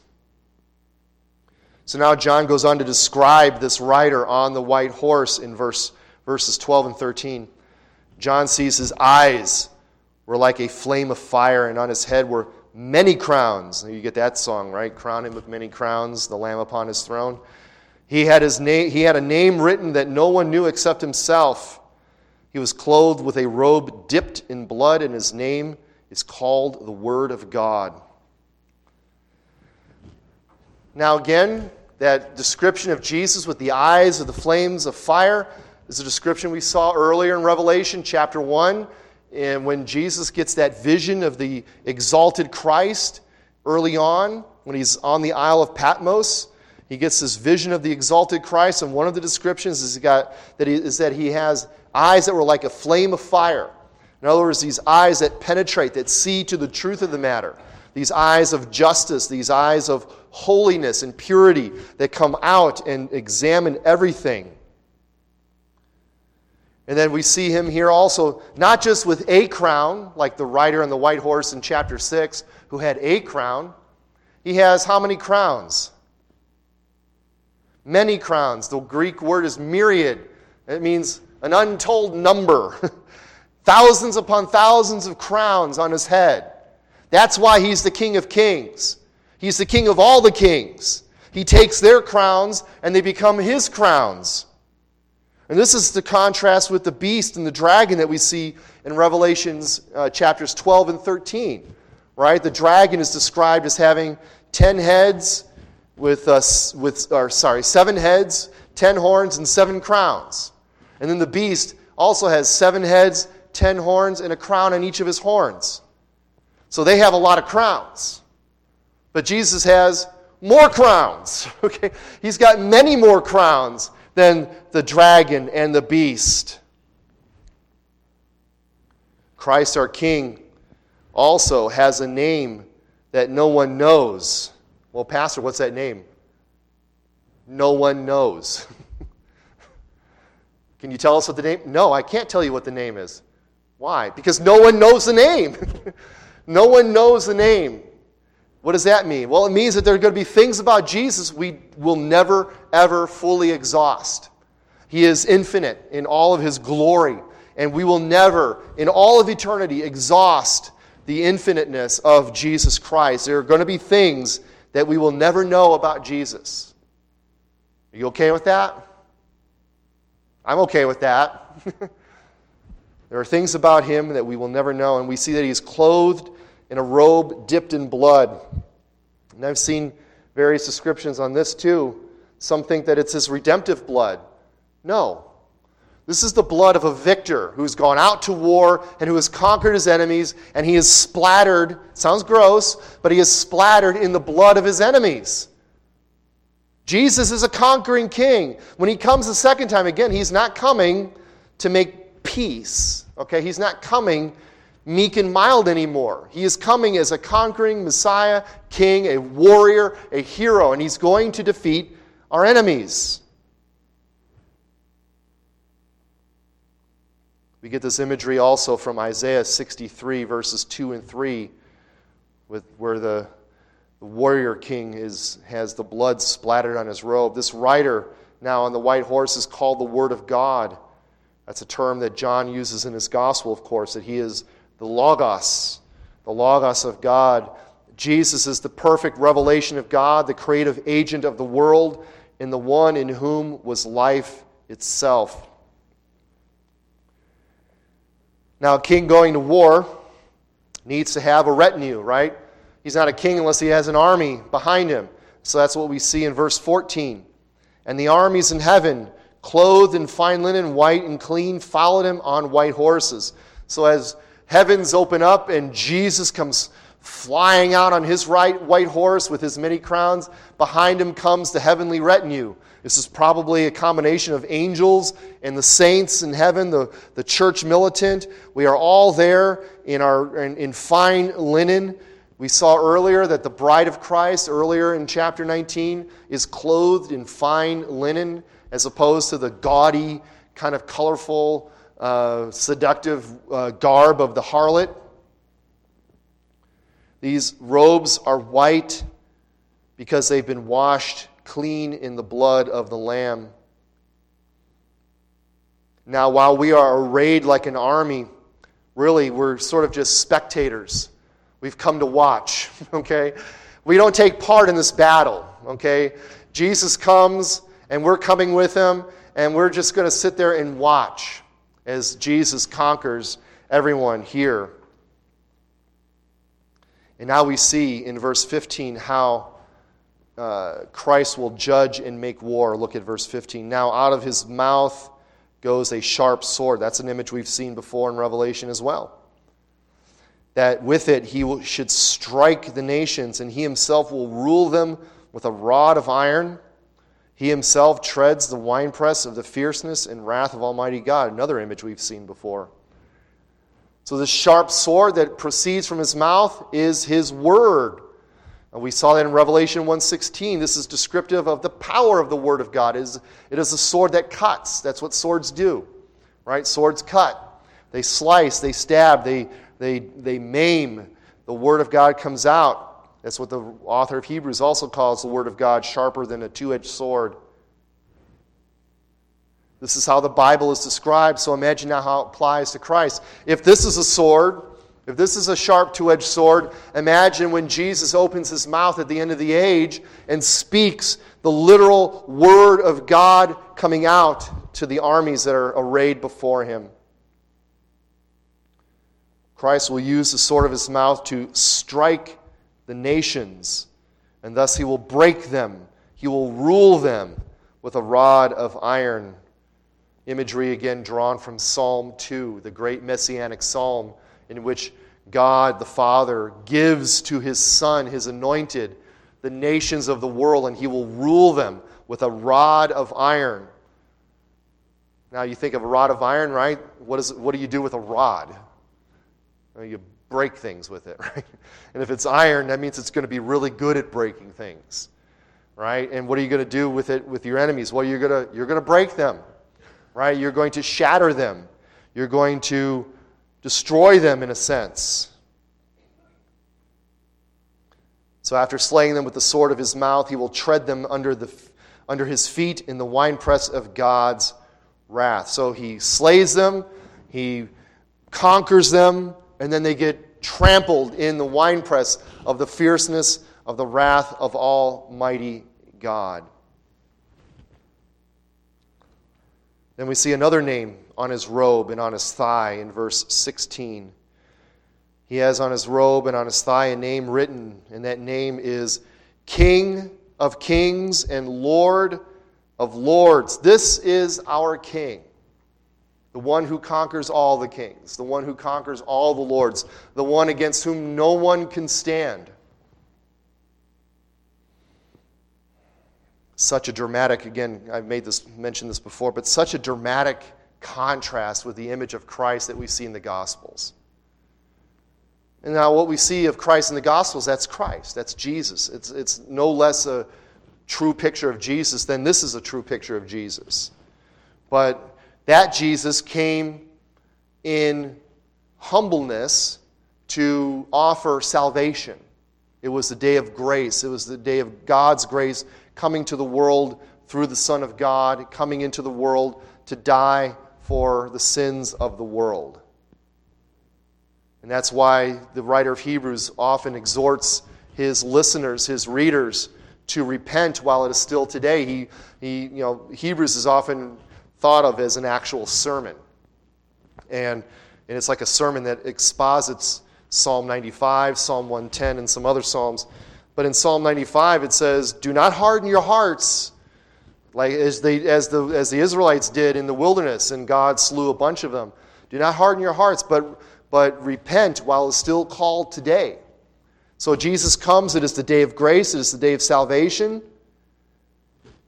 So now John goes on to describe this rider on the white horse in verse verses twelve and thirteen. John sees his eyes were like a flame of fire, and on his head were many crowns. You get that song, right? Crown him with many crowns, the Lamb upon his throne. He had his name. He had a name written that no one knew except himself. He was clothed with a robe dipped in blood, and his name is called the Word of God. Now again, that description of Jesus with the eyes of the flames of fire is a description we saw earlier in Revelation chapter one. And when Jesus gets that vision of the exalted Christ early on, when he's on the Isle of Patmos, he gets this vision of the exalted Christ, and one of the descriptions is, he got, that, he, is that he has eyes that were like a flame of fire. In other words, these eyes that penetrate, that see to the truth of the matter. These eyes of justice, these eyes of holiness and purity that come out and examine everything. And then we see him here also, not just with a crown, like the rider on the white horse in chapter six, who had a crown. He has how many crowns? Many crowns. The Greek word is myriad. It means an untold number. Thousands upon thousands of crowns on his head. That's why he's the King of Kings. He's the King of all the kings. He takes their crowns and they become his crowns. And this is the contrast with the beast and the dragon that we see in Revelations uh, chapters twelve and thirteen. Right? The dragon is described as having ten heads with uh, with or sorry, seven heads, ten horns, and seven crowns. And then the beast also has seven heads, ten horns, and a crown on each of his horns. So they have a lot of crowns. But Jesus has more crowns. Okay? He's got many more crowns than the dragon and the beast. Christ our King also has a name that no one knows. Well, Pastor, what's that name? No one knows. Can you tell us what the name? No, I can't tell you what the name is. Why? Because no one knows the name. No one knows the name. What does that mean? Well, it means that there are going to be things about Jesus we will never, ever fully exhaust. He is infinite in all of his glory, and we will never, in all of eternity, exhaust the infiniteness of Jesus Christ. There are going to be things that we will never know about Jesus. Are you okay with that? I'm okay with that. There are things about him that we will never know, and we see that he's clothed in a robe dipped in blood. And I've seen various descriptions on this too. Some think that it's his redemptive blood. No. This is the blood of a victor who's gone out to war and who has conquered his enemies, and he is splattered, sounds gross, but he is splattered in the blood of his enemies. Jesus is a conquering king. When he comes the second time, again, he's not coming to make peace. Okay, he's not coming meek and mild anymore. He is coming as a conquering Messiah, king, a warrior, a hero, and he's going to defeat our enemies. We get this imagery also from Isaiah sixty-three, verses two and three, with where the The warrior king is, has the blood splattered on his robe. This rider now on the white horse is called the Word of God. That's a term that John uses in his gospel, of course, that he is the Logos, the Logos of God. Jesus is the perfect revelation of God, the creative agent of the world, and the one in whom was life itself. Now, a king going to war needs to have a retinue, right? He's not a king unless he has an army behind him. So that's what we see in verse fourteen. And the armies in heaven, clothed in fine linen, white and clean, followed him on white horses. So as heavens open up and Jesus comes flying out on his right white horse with his many crowns, behind him comes the heavenly retinue. This is probably a combination of angels and the saints in heaven, the, the church militant. We are all there in our in, in fine linen. We saw earlier that the bride of Christ, earlier in chapter nineteen, is clothed in fine linen as opposed to the gaudy, kind of colorful, uh, seductive uh, garb of the harlot. These robes are white because they've been washed clean in the blood of the Lamb. Now, while we are arrayed like an army, really, we're sort of just spectators. We've come to watch, okay? We don't take part in this battle, okay? Jesus comes, and we're coming with him, and we're just going to sit there and watch as Jesus conquers everyone here. And now we see in verse fifteen how uh, Christ will judge and make war. Look at verse fifteen. Now out of his mouth goes a sharp sword. That's an image we've seen before in Revelation as well. That with it he should strike the nations, and he himself will rule them with a rod of iron. He himself treads the winepress of the fierceness and wrath of Almighty God. Another image we've seen before. So the sharp sword that proceeds from his mouth is his word. And we saw that in Revelation one sixteen. This is descriptive of the power of the Word of God. It is, it is a sword that cuts. That's what swords do, right? Swords cut. They slice, they stab, they They they maim. The Word of God comes out. That's what the author of Hebrews also calls the Word of God, sharper than a two-edged sword. This is how the Bible is described, so imagine now how it applies to Christ. If this is a sword, if this is a sharp two-edged sword, imagine when Jesus opens his mouth at the end of the age and speaks the literal Word of God coming out to the armies that are arrayed before him. Christ will use the sword of his mouth to strike the nations, and thus he will break them. He will rule them with a rod of iron. Imagery again drawn from Psalm two, the great messianic psalm in which God the Father gives to his Son, his anointed, the nations of the world, and he will rule them with a rod of iron. Now you think of a rod of iron, right? What is, what do you do with a rod? You break things with it, right? And if it's iron, that means it's going to be really good at breaking things, right? And what are you going to do with it with your enemies? Well, you're going to you're going to break them, right? You're going to shatter them. You're going to destroy them in a sense. So after slaying them with the sword of his mouth, he will tread them under the under his feet in the winepress of God's wrath. So he slays them, he conquers them, and then they get trampled in the winepress of the fierceness of the wrath of Almighty God. Then we see another name on his robe and on his thigh in verse sixteen. He has on his robe and on his thigh a name written, and that name is King of Kings and Lord of Lords. This is our King, the one who conquers all the kings, the one who conquers all the lords, the one against whom no one can stand. Such a dramatic, again, I've made this mentioned this before, but such a dramatic contrast with the image of Christ that we see in the Gospels. And now what we see of Christ in the Gospels, that's Christ, that's Jesus. It's, it's no less a true picture of Jesus than this is a true picture of Jesus. But that Jesus came in humbleness to offer salvation. It was the day of grace. It was the day of God's grace coming to the world through the Son of God, coming into the world to die for the sins of the world. And that's why the writer of Hebrews often exhorts his listeners, his readers, to repent while it is still today. He, he, you know, Hebrews is often thought of as an actual sermon. And, and it's like a sermon that exposits Psalm ninety-five, Psalm one ten, and some other psalms. But in Psalm ninety-five, it says, "Do not harden your hearts, like as the as the as the Israelites did in the wilderness, and God slew a bunch of them. Do not harden your hearts, but but repent while it's still called today." So Jesus comes. It is the day of grace. It is the day of salvation.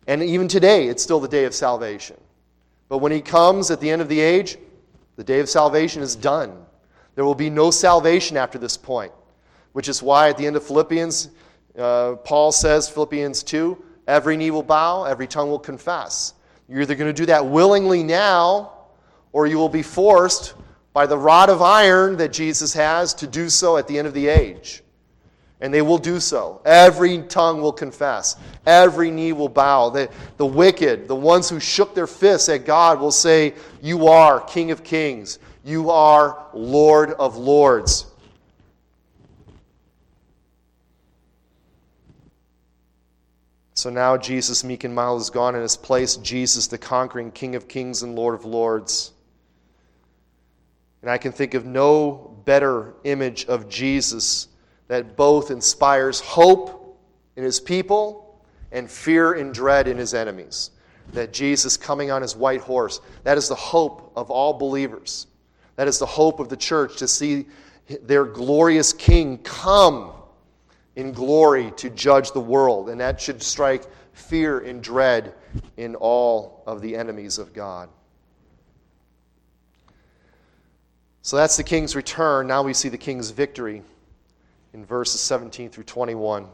And even today, it's still the day of salvation. But when he comes at the end of the age, the day of salvation is done. There will be no salvation after this point, which is why at the end of Philippians. Uh, Paul says, Philippians two, every knee will bow, every tongue will confess. You're either going to do that willingly now, or you will be forced by the rod of iron that Jesus has to do so at the end of the age. And they will do so. Every tongue will confess. Every knee will bow. The, the wicked, the ones who shook their fists at God will say, "You are King of Kings. You are Lord of Lords." So now Jesus, meek and mild, is gone. In his place, Jesus, the conquering King of Kings and Lord of Lords. And I can think of no better image of Jesus that both inspires hope in his people and fear and dread in his enemies. That Jesus coming on his white horse, that is the hope of all believers. That is the hope of the church, to see their glorious King come in glory to judge the world. And that should strike fear and dread in all of the enemies of God. So that's the King's return. Now we see the King's victory in verses seventeen through twenty-one.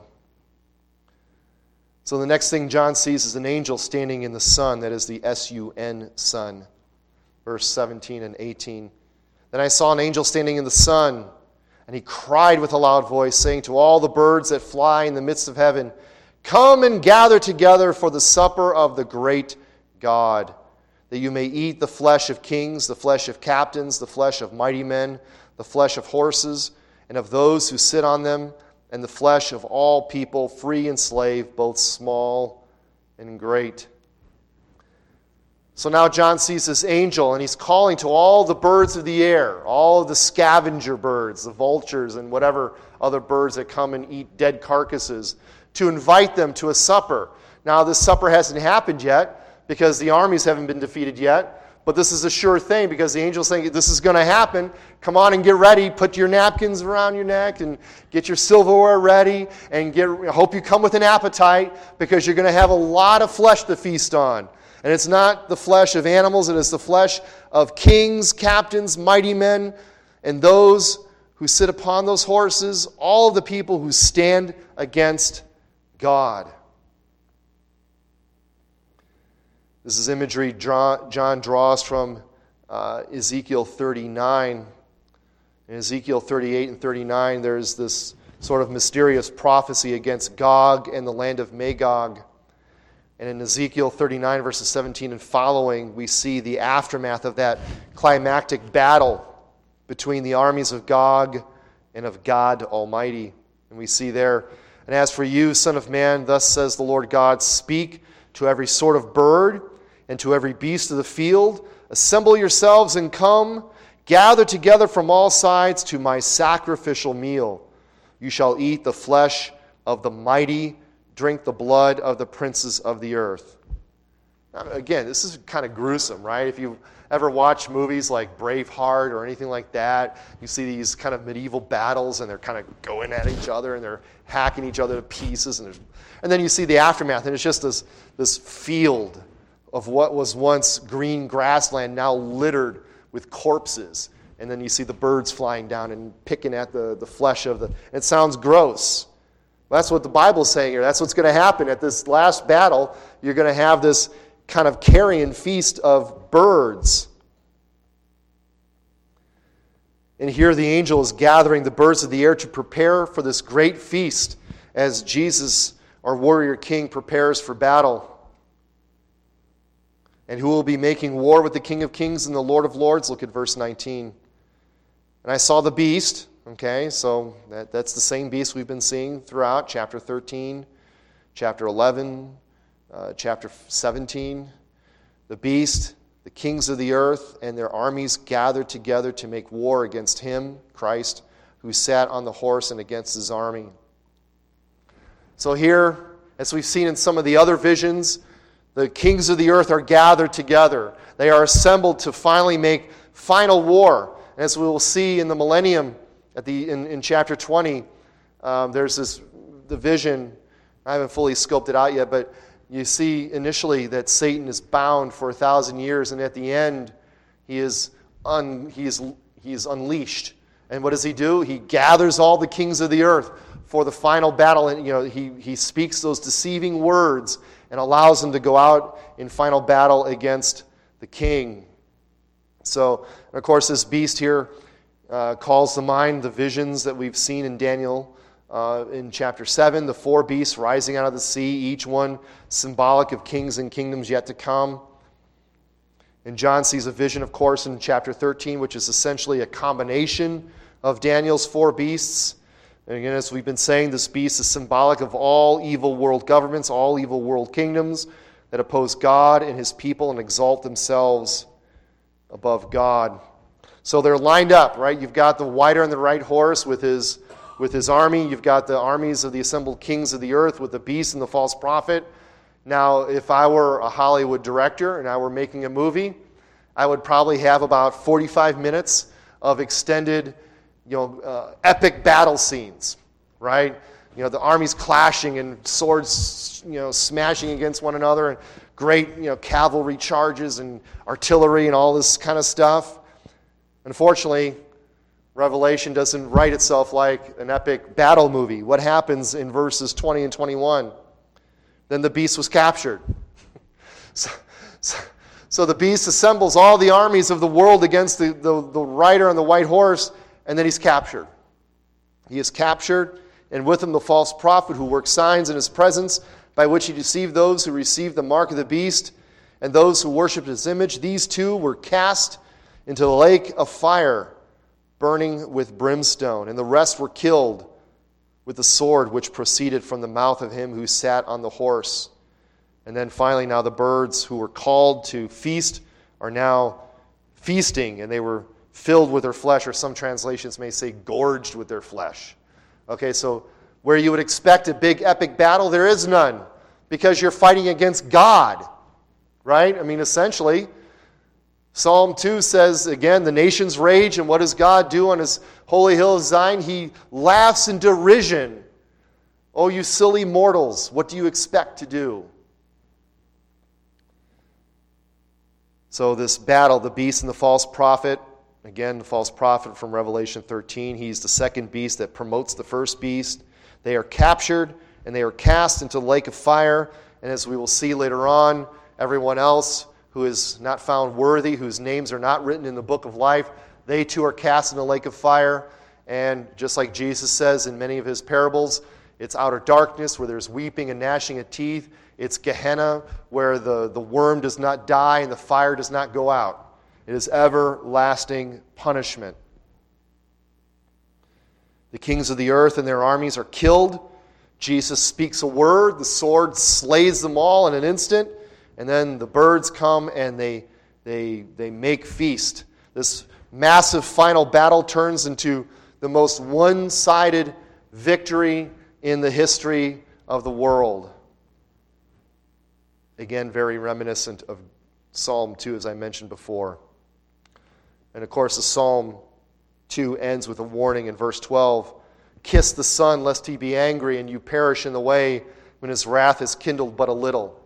So the next thing John sees is an angel standing in the sun, that is the S U N, sun, verse seventeen and eighteen. "Then I saw an angel standing in the sun, and he cried with a loud voice, saying to all the birds that fly in the midst of heaven, 'Come and gather together for the supper of the great God, that you may eat the flesh of kings, the flesh of captains, the flesh of mighty men, the flesh of horses, and of those who sit on them, and the flesh of all people, free and slave, both small and great.'" So now John sees this angel, and he's calling to all the birds of the air, all of the scavenger birds, the vultures, and whatever other birds that come and eat dead carcasses, to invite them to a supper. Now, this supper hasn't happened yet because the armies haven't been defeated yet, but this is a sure thing because the angel's saying, "This is going to happen. Come on and get ready. Put your napkins around your neck and get your silverware ready, and get, hope you come with an appetite, because you're going to have a lot of flesh to feast on. And it's not the flesh of animals, it is the flesh of kings, captains, mighty men, and those who sit upon those horses, all the people who stand against God." This is imagery John draws from uh, Ezekiel thirty-nine. In Ezekiel thirty-eight and thirty-nine, there's this sort of mysterious prophecy against Gog and the land of Magog. And in Ezekiel thirty-nine, verses seventeen and following, we see the aftermath of that climactic battle between the armies of Gog and of God Almighty. And we see there, "And as for you, Son of Man, thus says the Lord God, speak to every sort of bird and to every beast of the field. Assemble yourselves and come. Gather together from all sides to my sacrificial meal. You shall eat the flesh of the mighty, drink the blood of the princes of the earth. Now, again, this is kind of gruesome, right? If you've ever watched movies like Braveheart or anything like that, you see these kind of medieval battles, and they're kind of going at each other, and they're hacking each other to pieces. And, there's, and then you see the aftermath, and it's just this, this field of what was once green grassland now littered with corpses, and then you see the birds flying down and picking at the, the flesh of the... It sounds gross. That's what the Bible's saying here. That's what's going to happen at this last battle. You're going to have this kind of carrion feast of birds. And here the angel is gathering the birds of the air to prepare for this great feast as Jesus, our warrior king, prepares for battle. And who will be making war with the King of Kings and the Lord of Lords? Look at verse nineteen. And I saw the beast. Okay, so that, that's the same beast we've been seeing throughout chapter thirteen, chapter eleven, uh, chapter seventeen. The beast, the kings of the earth, and their armies gathered together to make war against him, Christ, who sat on the horse and against his army. So here, as we've seen in some of the other visions, the kings of the earth are gathered together. They are assembled to finally make final war. As we will see in the millennium, at the in, in chapter twenty, um, there's this the vision. I haven't fully scoped it out yet, but you see initially that Satan is bound for a thousand years, and at the end, he is un, he is he is unleashed. And what does he do? He gathers all the kings of the earth for the final battle, and you know he he speaks those deceiving words and allows them to go out in final battle against the king. So, of course, this beast here uh, calls to mind the visions that we've seen in Daniel uh, in chapter seven, the four beasts rising out of the sea, each one symbolic of kings and kingdoms yet to come. And John sees a vision, of course, in chapter thirteen, which is essentially a combination of Daniel's four beasts. And again, as we've been saying, this beast is symbolic of all evil world governments, all evil world kingdoms that oppose God and his people and exalt themselves above God. So they're lined up, right? You've got the rider on the right horse with his with his army. You've got the armies of the assembled kings of the earth with the beast and the false prophet. Now, if I were a Hollywood director and I were making a movie, I would probably have about forty-five minutes of extended You know, uh, epic battle scenes, right? You know, the armies clashing and swords, you know, smashing against one another, and great, you know, cavalry charges and artillery and all this kind of stuff. Unfortunately, Revelation doesn't write itself like an epic battle movie. What happens in verses twenty and twenty-one? Then the beast was captured. so, so, so the beast assembles all the armies of the world against the, the, the rider on the white horse. And then he's captured. He is captured, and with him the false prophet who worked signs in his presence by which he deceived those who received the mark of the beast and those who worshipped his image. These two were cast into the lake of fire, burning with brimstone. And the rest were killed with the sword which proceeded from the mouth of him who sat on the horse. And then finally, now the birds who were called to feast are now feasting, and they were filled with their flesh, or some translations may say gorged with their flesh. Okay, so where you would expect a big epic battle, there is none, because you're fighting against God, right? I mean, essentially, Psalm two says, again, the nations rage, and what does God do on his holy hill of Zion? He laughs in derision. Oh, you silly mortals, what do you expect to do? So this battle, the beast and the false prophet, again, the false prophet from Revelation thirteen. He's the second beast that promotes the first beast. They are captured, and they are cast into the lake of fire. And as we will see later on, everyone else who is not found worthy, whose names are not written in the book of life, they too are cast in the lake of fire. And just like Jesus says in many of his parables, it's outer darkness where there's weeping and gnashing of teeth. It's Gehenna where the, the worm does not die and the fire does not go out. It is everlasting punishment. The kings of the earth and their armies are killed. Jesus speaks a word. The sword slays them all in an instant. and then the birds come and they they they make feast. This massive final battle turns into the most one-sided victory in the history of the world. Again, very reminiscent of Psalm two, as I mentioned before. And of course, the Psalm two ends with a warning in verse twelve. Kiss the Son, lest he be angry, and you perish in the way when his wrath is kindled but a little.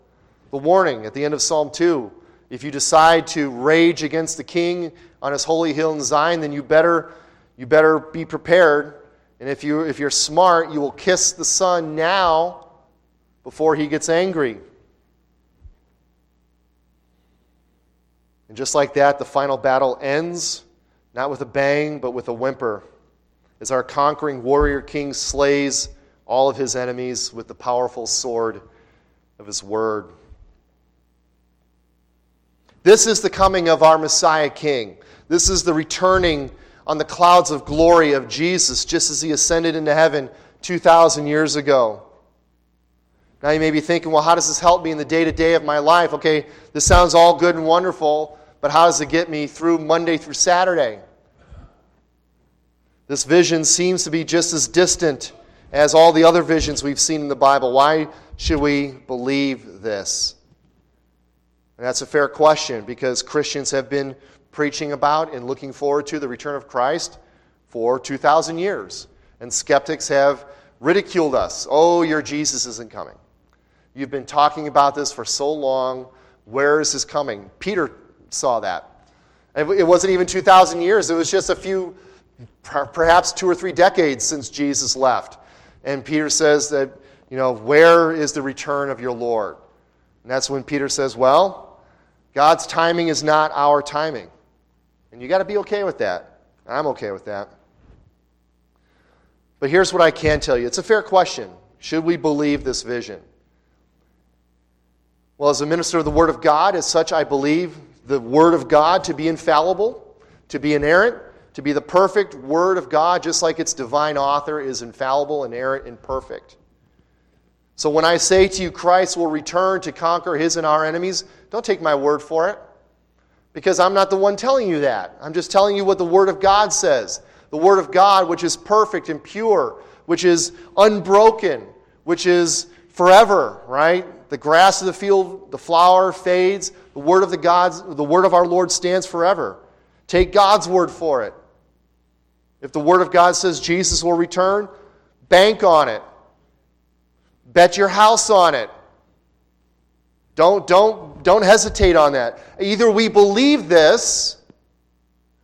The warning at the end of Psalm two, if you decide to rage against the king on his holy hill in Zion, then you better you better be prepared. And if you if you're smart, you will kiss the Son now before he gets angry. And just like that, the final battle ends, not with a bang, but with a whimper, as our conquering warrior king slays all of his enemies with the powerful sword of his word. This is the coming of our Messiah King. This is the returning on the clouds of glory of Jesus, just as he ascended into heaven two thousand years ago. Now you may be thinking, well, how does this help me in the day-to-day of my life? Okay, this sounds all good and wonderful, but how does it get me through Monday through Saturday? This vision seems to be just as distant as all the other visions we've seen in the Bible. Why should we believe this? And that's a fair question, because Christians have been preaching about and looking forward to the return of Christ for two thousand years. And skeptics have ridiculed us. Oh, your Jesus isn't coming. You've been talking about this for so long. Where is his coming? Peter saw that. And it wasn't even two thousand years. It was just a few, perhaps two or three decades since Jesus left. And Peter says that, you know, where is the return of your Lord? And that's when Peter says, well, God's timing is not our timing. And you got to be okay with that. I'm okay with that. But here's what I can tell you. It's a fair question. Should we believe this vision? Well, as a minister of the Word of God, as such, I believe the Word of God to be infallible, to be inerrant, to be the perfect Word of God, just like its divine author is infallible, inerrant, and perfect. So when I say to you, Christ will return to conquer his and our enemies, don't take my word for it, because I'm not the one telling you that. I'm just telling you what the Word of God says. The Word of God, which is perfect and pure, which is unbroken, which is forever, right? The grass of the field, the flower fades. The Word of the God's, the Word of our Lord stands forever. Take God's word for it. If the Word of God says Jesus will return, bank on it. Bet your house on it. Don't, don't, don't hesitate on that. Either we believe this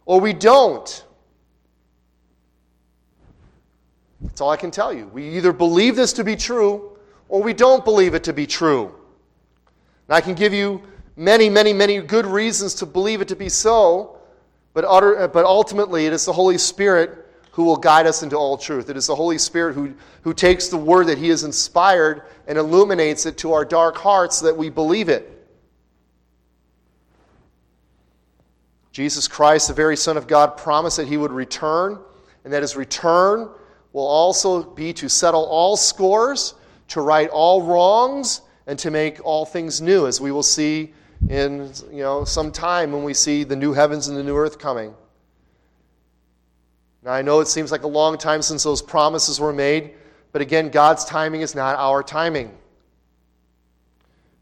or we don't. That's all I can tell you. We either believe this to be true or we don't believe it to be true. And I can give you many, many, many good reasons to believe it to be so, but, utter, but ultimately it is the Holy Spirit who will guide us into all truth. It is the Holy Spirit who, who takes the word that he has inspired and illuminates it to our dark hearts so that we believe it. Jesus Christ, the very Son of God, promised that he would return, and that his return will also be to settle all scores, to right all wrongs, and to make all things new, as we will see in, you know, some time when we see the new heavens and the new earth coming. Now, I know it seems like a long time since those promises were made, but again, God's timing is not our timing.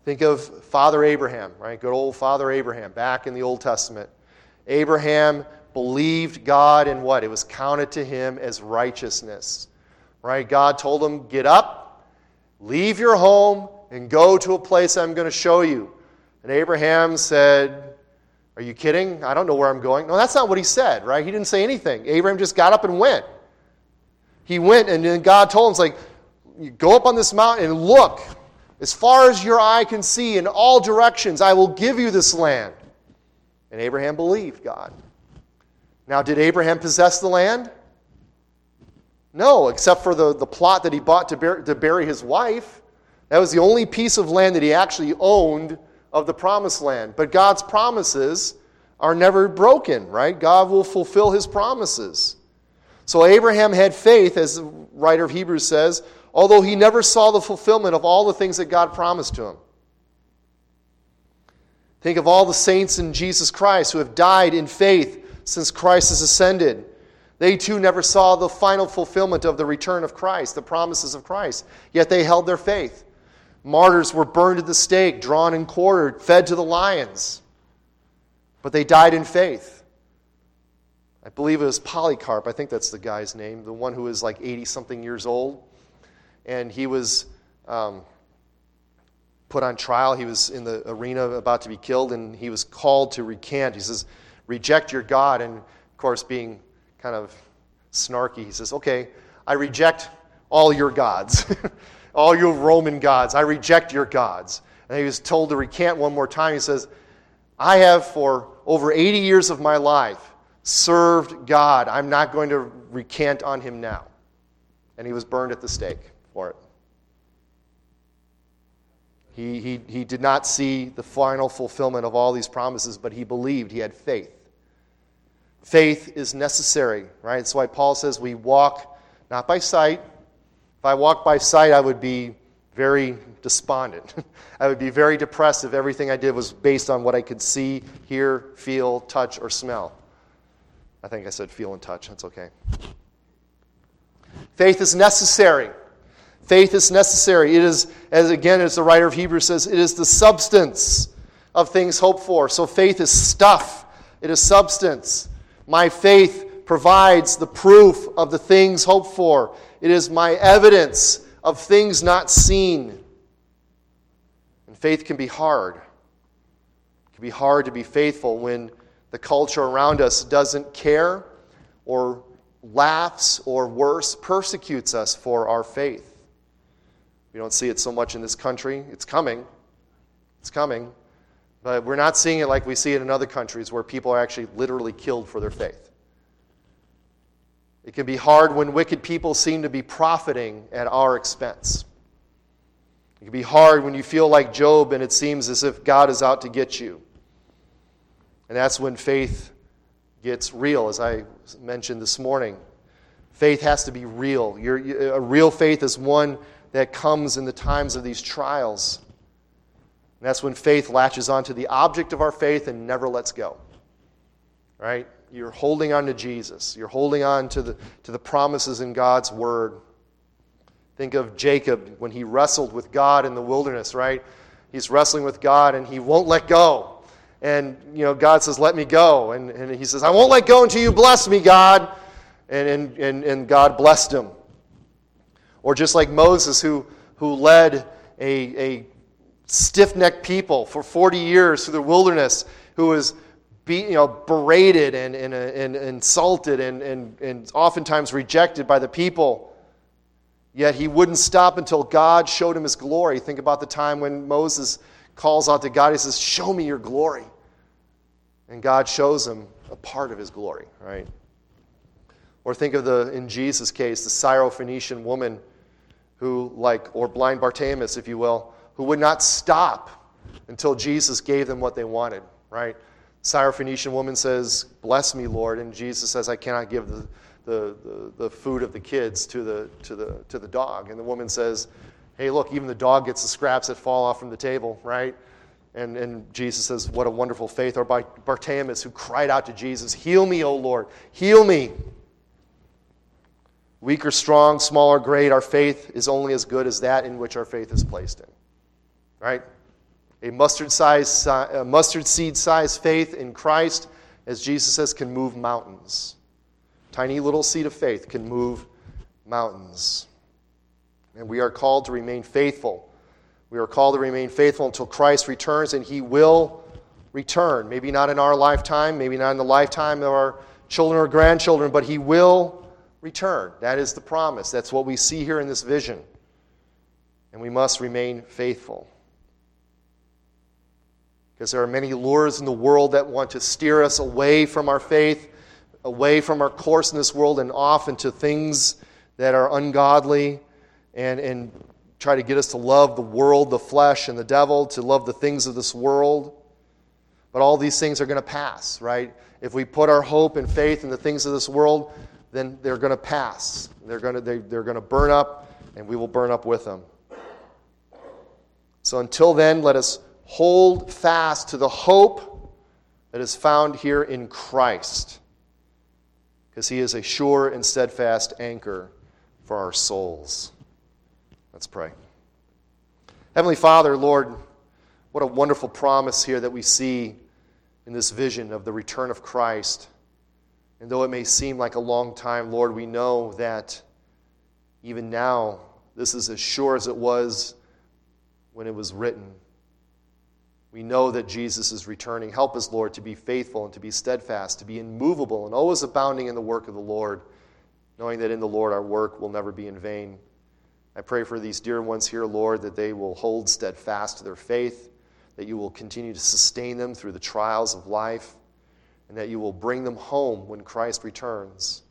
Think of Father Abraham, right? Good old Father Abraham, back in the Old Testament. Abraham believed God, and what? It was counted to him as righteousness. Right? God told him, get up, leave your home, and go to a place I'm going to show you. And Abraham said, are you kidding? I don't know where I'm going. No, that's not what he said, right? He didn't say anything. Abraham just got up and went. He went, and then God told him, it's like, you go up on this mountain and look. As far as your eye can see in all directions, I will give you this land. And Abraham believed God. Now, did Abraham possess the land? No, except for the, the plot that he bought to bury, to bury his wife. That was the only piece of land that he actually owned of the promised land. But God's promises are never broken, right? God will fulfill his promises. So Abraham had faith, as the writer of Hebrews says, although he never saw the fulfillment of all the things that God promised to him. Think of all the saints in Jesus Christ who have died in faith since Christ has ascended. They too never saw the final fulfillment of the return of Christ, the promises of Christ, yet they held their faith. Martyrs were burned at the stake, drawn and quartered, fed to the lions, but they died in faith. I believe it was Polycarp, I think that's the guy's name, the one who was like eighty-something years old, and he was um, put on trial. He was in the arena about to be killed, and he was called to recant. He says, reject your God, and of course, being kind of snarky, he says, okay, I reject all your gods, all your Roman gods, I reject your gods. And he was told to recant one more time. He says, I have for over eighty years of my life served God. I'm not going to recant on him now. And he was burned at the stake for it. He, he, he did not see the final fulfillment of all these promises, but he believed. He had faith. Faith is necessary, right? That's why Paul says we walk not by sight. If I walked by sight, I would be very despondent. I would be very depressed if everything I did was based on what I could see, hear, feel, touch, or smell. I think I said feel and touch. That's okay. Faith is necessary. Faith is necessary. It is, as again, as the writer of Hebrews says, it is the substance of things hoped for. So faith is stuff. It is substance. My faith provides the proof of the things hoped for. It is my evidence of things not seen. And faith can be hard. It can be hard to be faithful when the culture around us doesn't care or laughs or worse, persecutes us for our faith. We don't see it so much in this country. It's coming. It's coming. But we're not seeing it like we see it in other countries where people are actually literally killed for their faith. It can be hard when wicked people seem to be profiting at our expense. It can be hard when you feel like Job and it seems as if God is out to get you. And that's when faith gets real, as I mentioned this morning. Faith has to be real. You're, you, a real faith is one that comes in the times of these trials. And that's when faith latches onto the object of our faith and never lets go. Right? You're holding on to Jesus. You're holding on to the, to the promises in God's Word. Think of Jacob when he wrestled with God in the wilderness, right? He's wrestling with God and he won't let go. And, you know, God says, let me go. And, and he says, I won't let go until you bless me, God. And, and, and, and God blessed him. Or just like Moses, who, who led a, a stiff-necked people for forty years through the wilderness, who was be, you know, berated and, and, and insulted and, and, and oftentimes rejected by the people. Yet he wouldn't stop until God showed him his glory. Think about the time when Moses calls out to God. He says, show me your glory. And God shows him a part of his glory, right? Or think of the, in Jesus' case, the Syrophoenician woman who, like, or blind Bartimaeus, if you will, who would not stop until Jesus gave them what they wanted, right? Syrophoenician woman says, bless me, Lord. And Jesus says, I cannot give the the, the, the food of the kids to the, to the, to the dog. And the woman says, hey, look, even the dog gets the scraps that fall off from the table, right? And and Jesus says, what a wonderful faith. Or by Bartimaeus, who cried out to Jesus, heal me, O Lord, heal me. Weak or strong, small or great, our faith is only as good as that in which our faith is placed in, right? A mustard size, a mustard seed size faith in Christ, as Jesus says, can move mountains. Tiny little seed of faith can move mountains. And we are called to remain faithful. We are called to remain faithful until Christ returns, and he will return. Maybe not in our lifetime, maybe not in the lifetime of our children or grandchildren, but he will return. That is the promise. That's what we see here in this vision. And we must remain faithful. Because there are many lures in the world that want to steer us away from our faith, away from our course in this world, and off into things that are ungodly, And, and try to get us to love the world, the flesh, and the devil, to love the things of this world. But all these things are going to pass, right? If we put our hope and faith in the things of this world, then they're going to pass. They're going to, they, they're going to burn up, and we will burn up with them. So until then, let us Hold fast to the hope that is found here in Christ, because he is a sure and steadfast anchor for our souls. Let's pray. Heavenly Father, Lord, what a wonderful promise here that we see in this vision of the return of Christ. And though it may seem like a long time, Lord, we know that even now this is as sure as it was when it was written. We know that Jesus is returning. Help us, Lord, to be faithful and to be steadfast, to be immovable and always abounding in the work of the Lord, knowing that in the Lord our work will never be in vain. I pray for these dear ones here, Lord, that they will hold steadfast to their faith, that you will continue to sustain them through the trials of life, and that you will bring them home when Christ returns.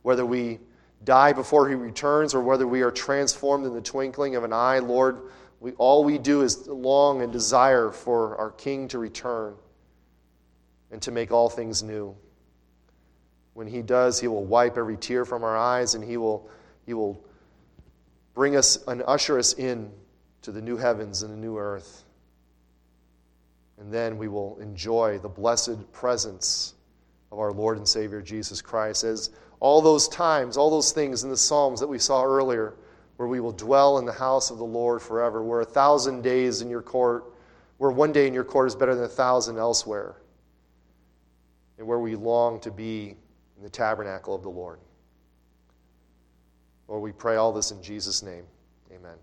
Whether we die before he returns or whether we are transformed in the twinkling of an eye, Lord, We, all we do is long and desire for our King to return and to make all things new. When he does, he will wipe every tear from our eyes, and he will, he will bring us and usher us in to the new heavens and the new earth. And then we will enjoy the blessed presence of our Lord and Savior Jesus Christ, as all those times, all those things in the Psalms that we saw earlier, where we will dwell in the house of the Lord forever, where a thousand days in your court, where one day in your court is better than a thousand elsewhere, and where we long to be in the tabernacle of the Lord. Lord, we pray all this in Jesus' name. Amen.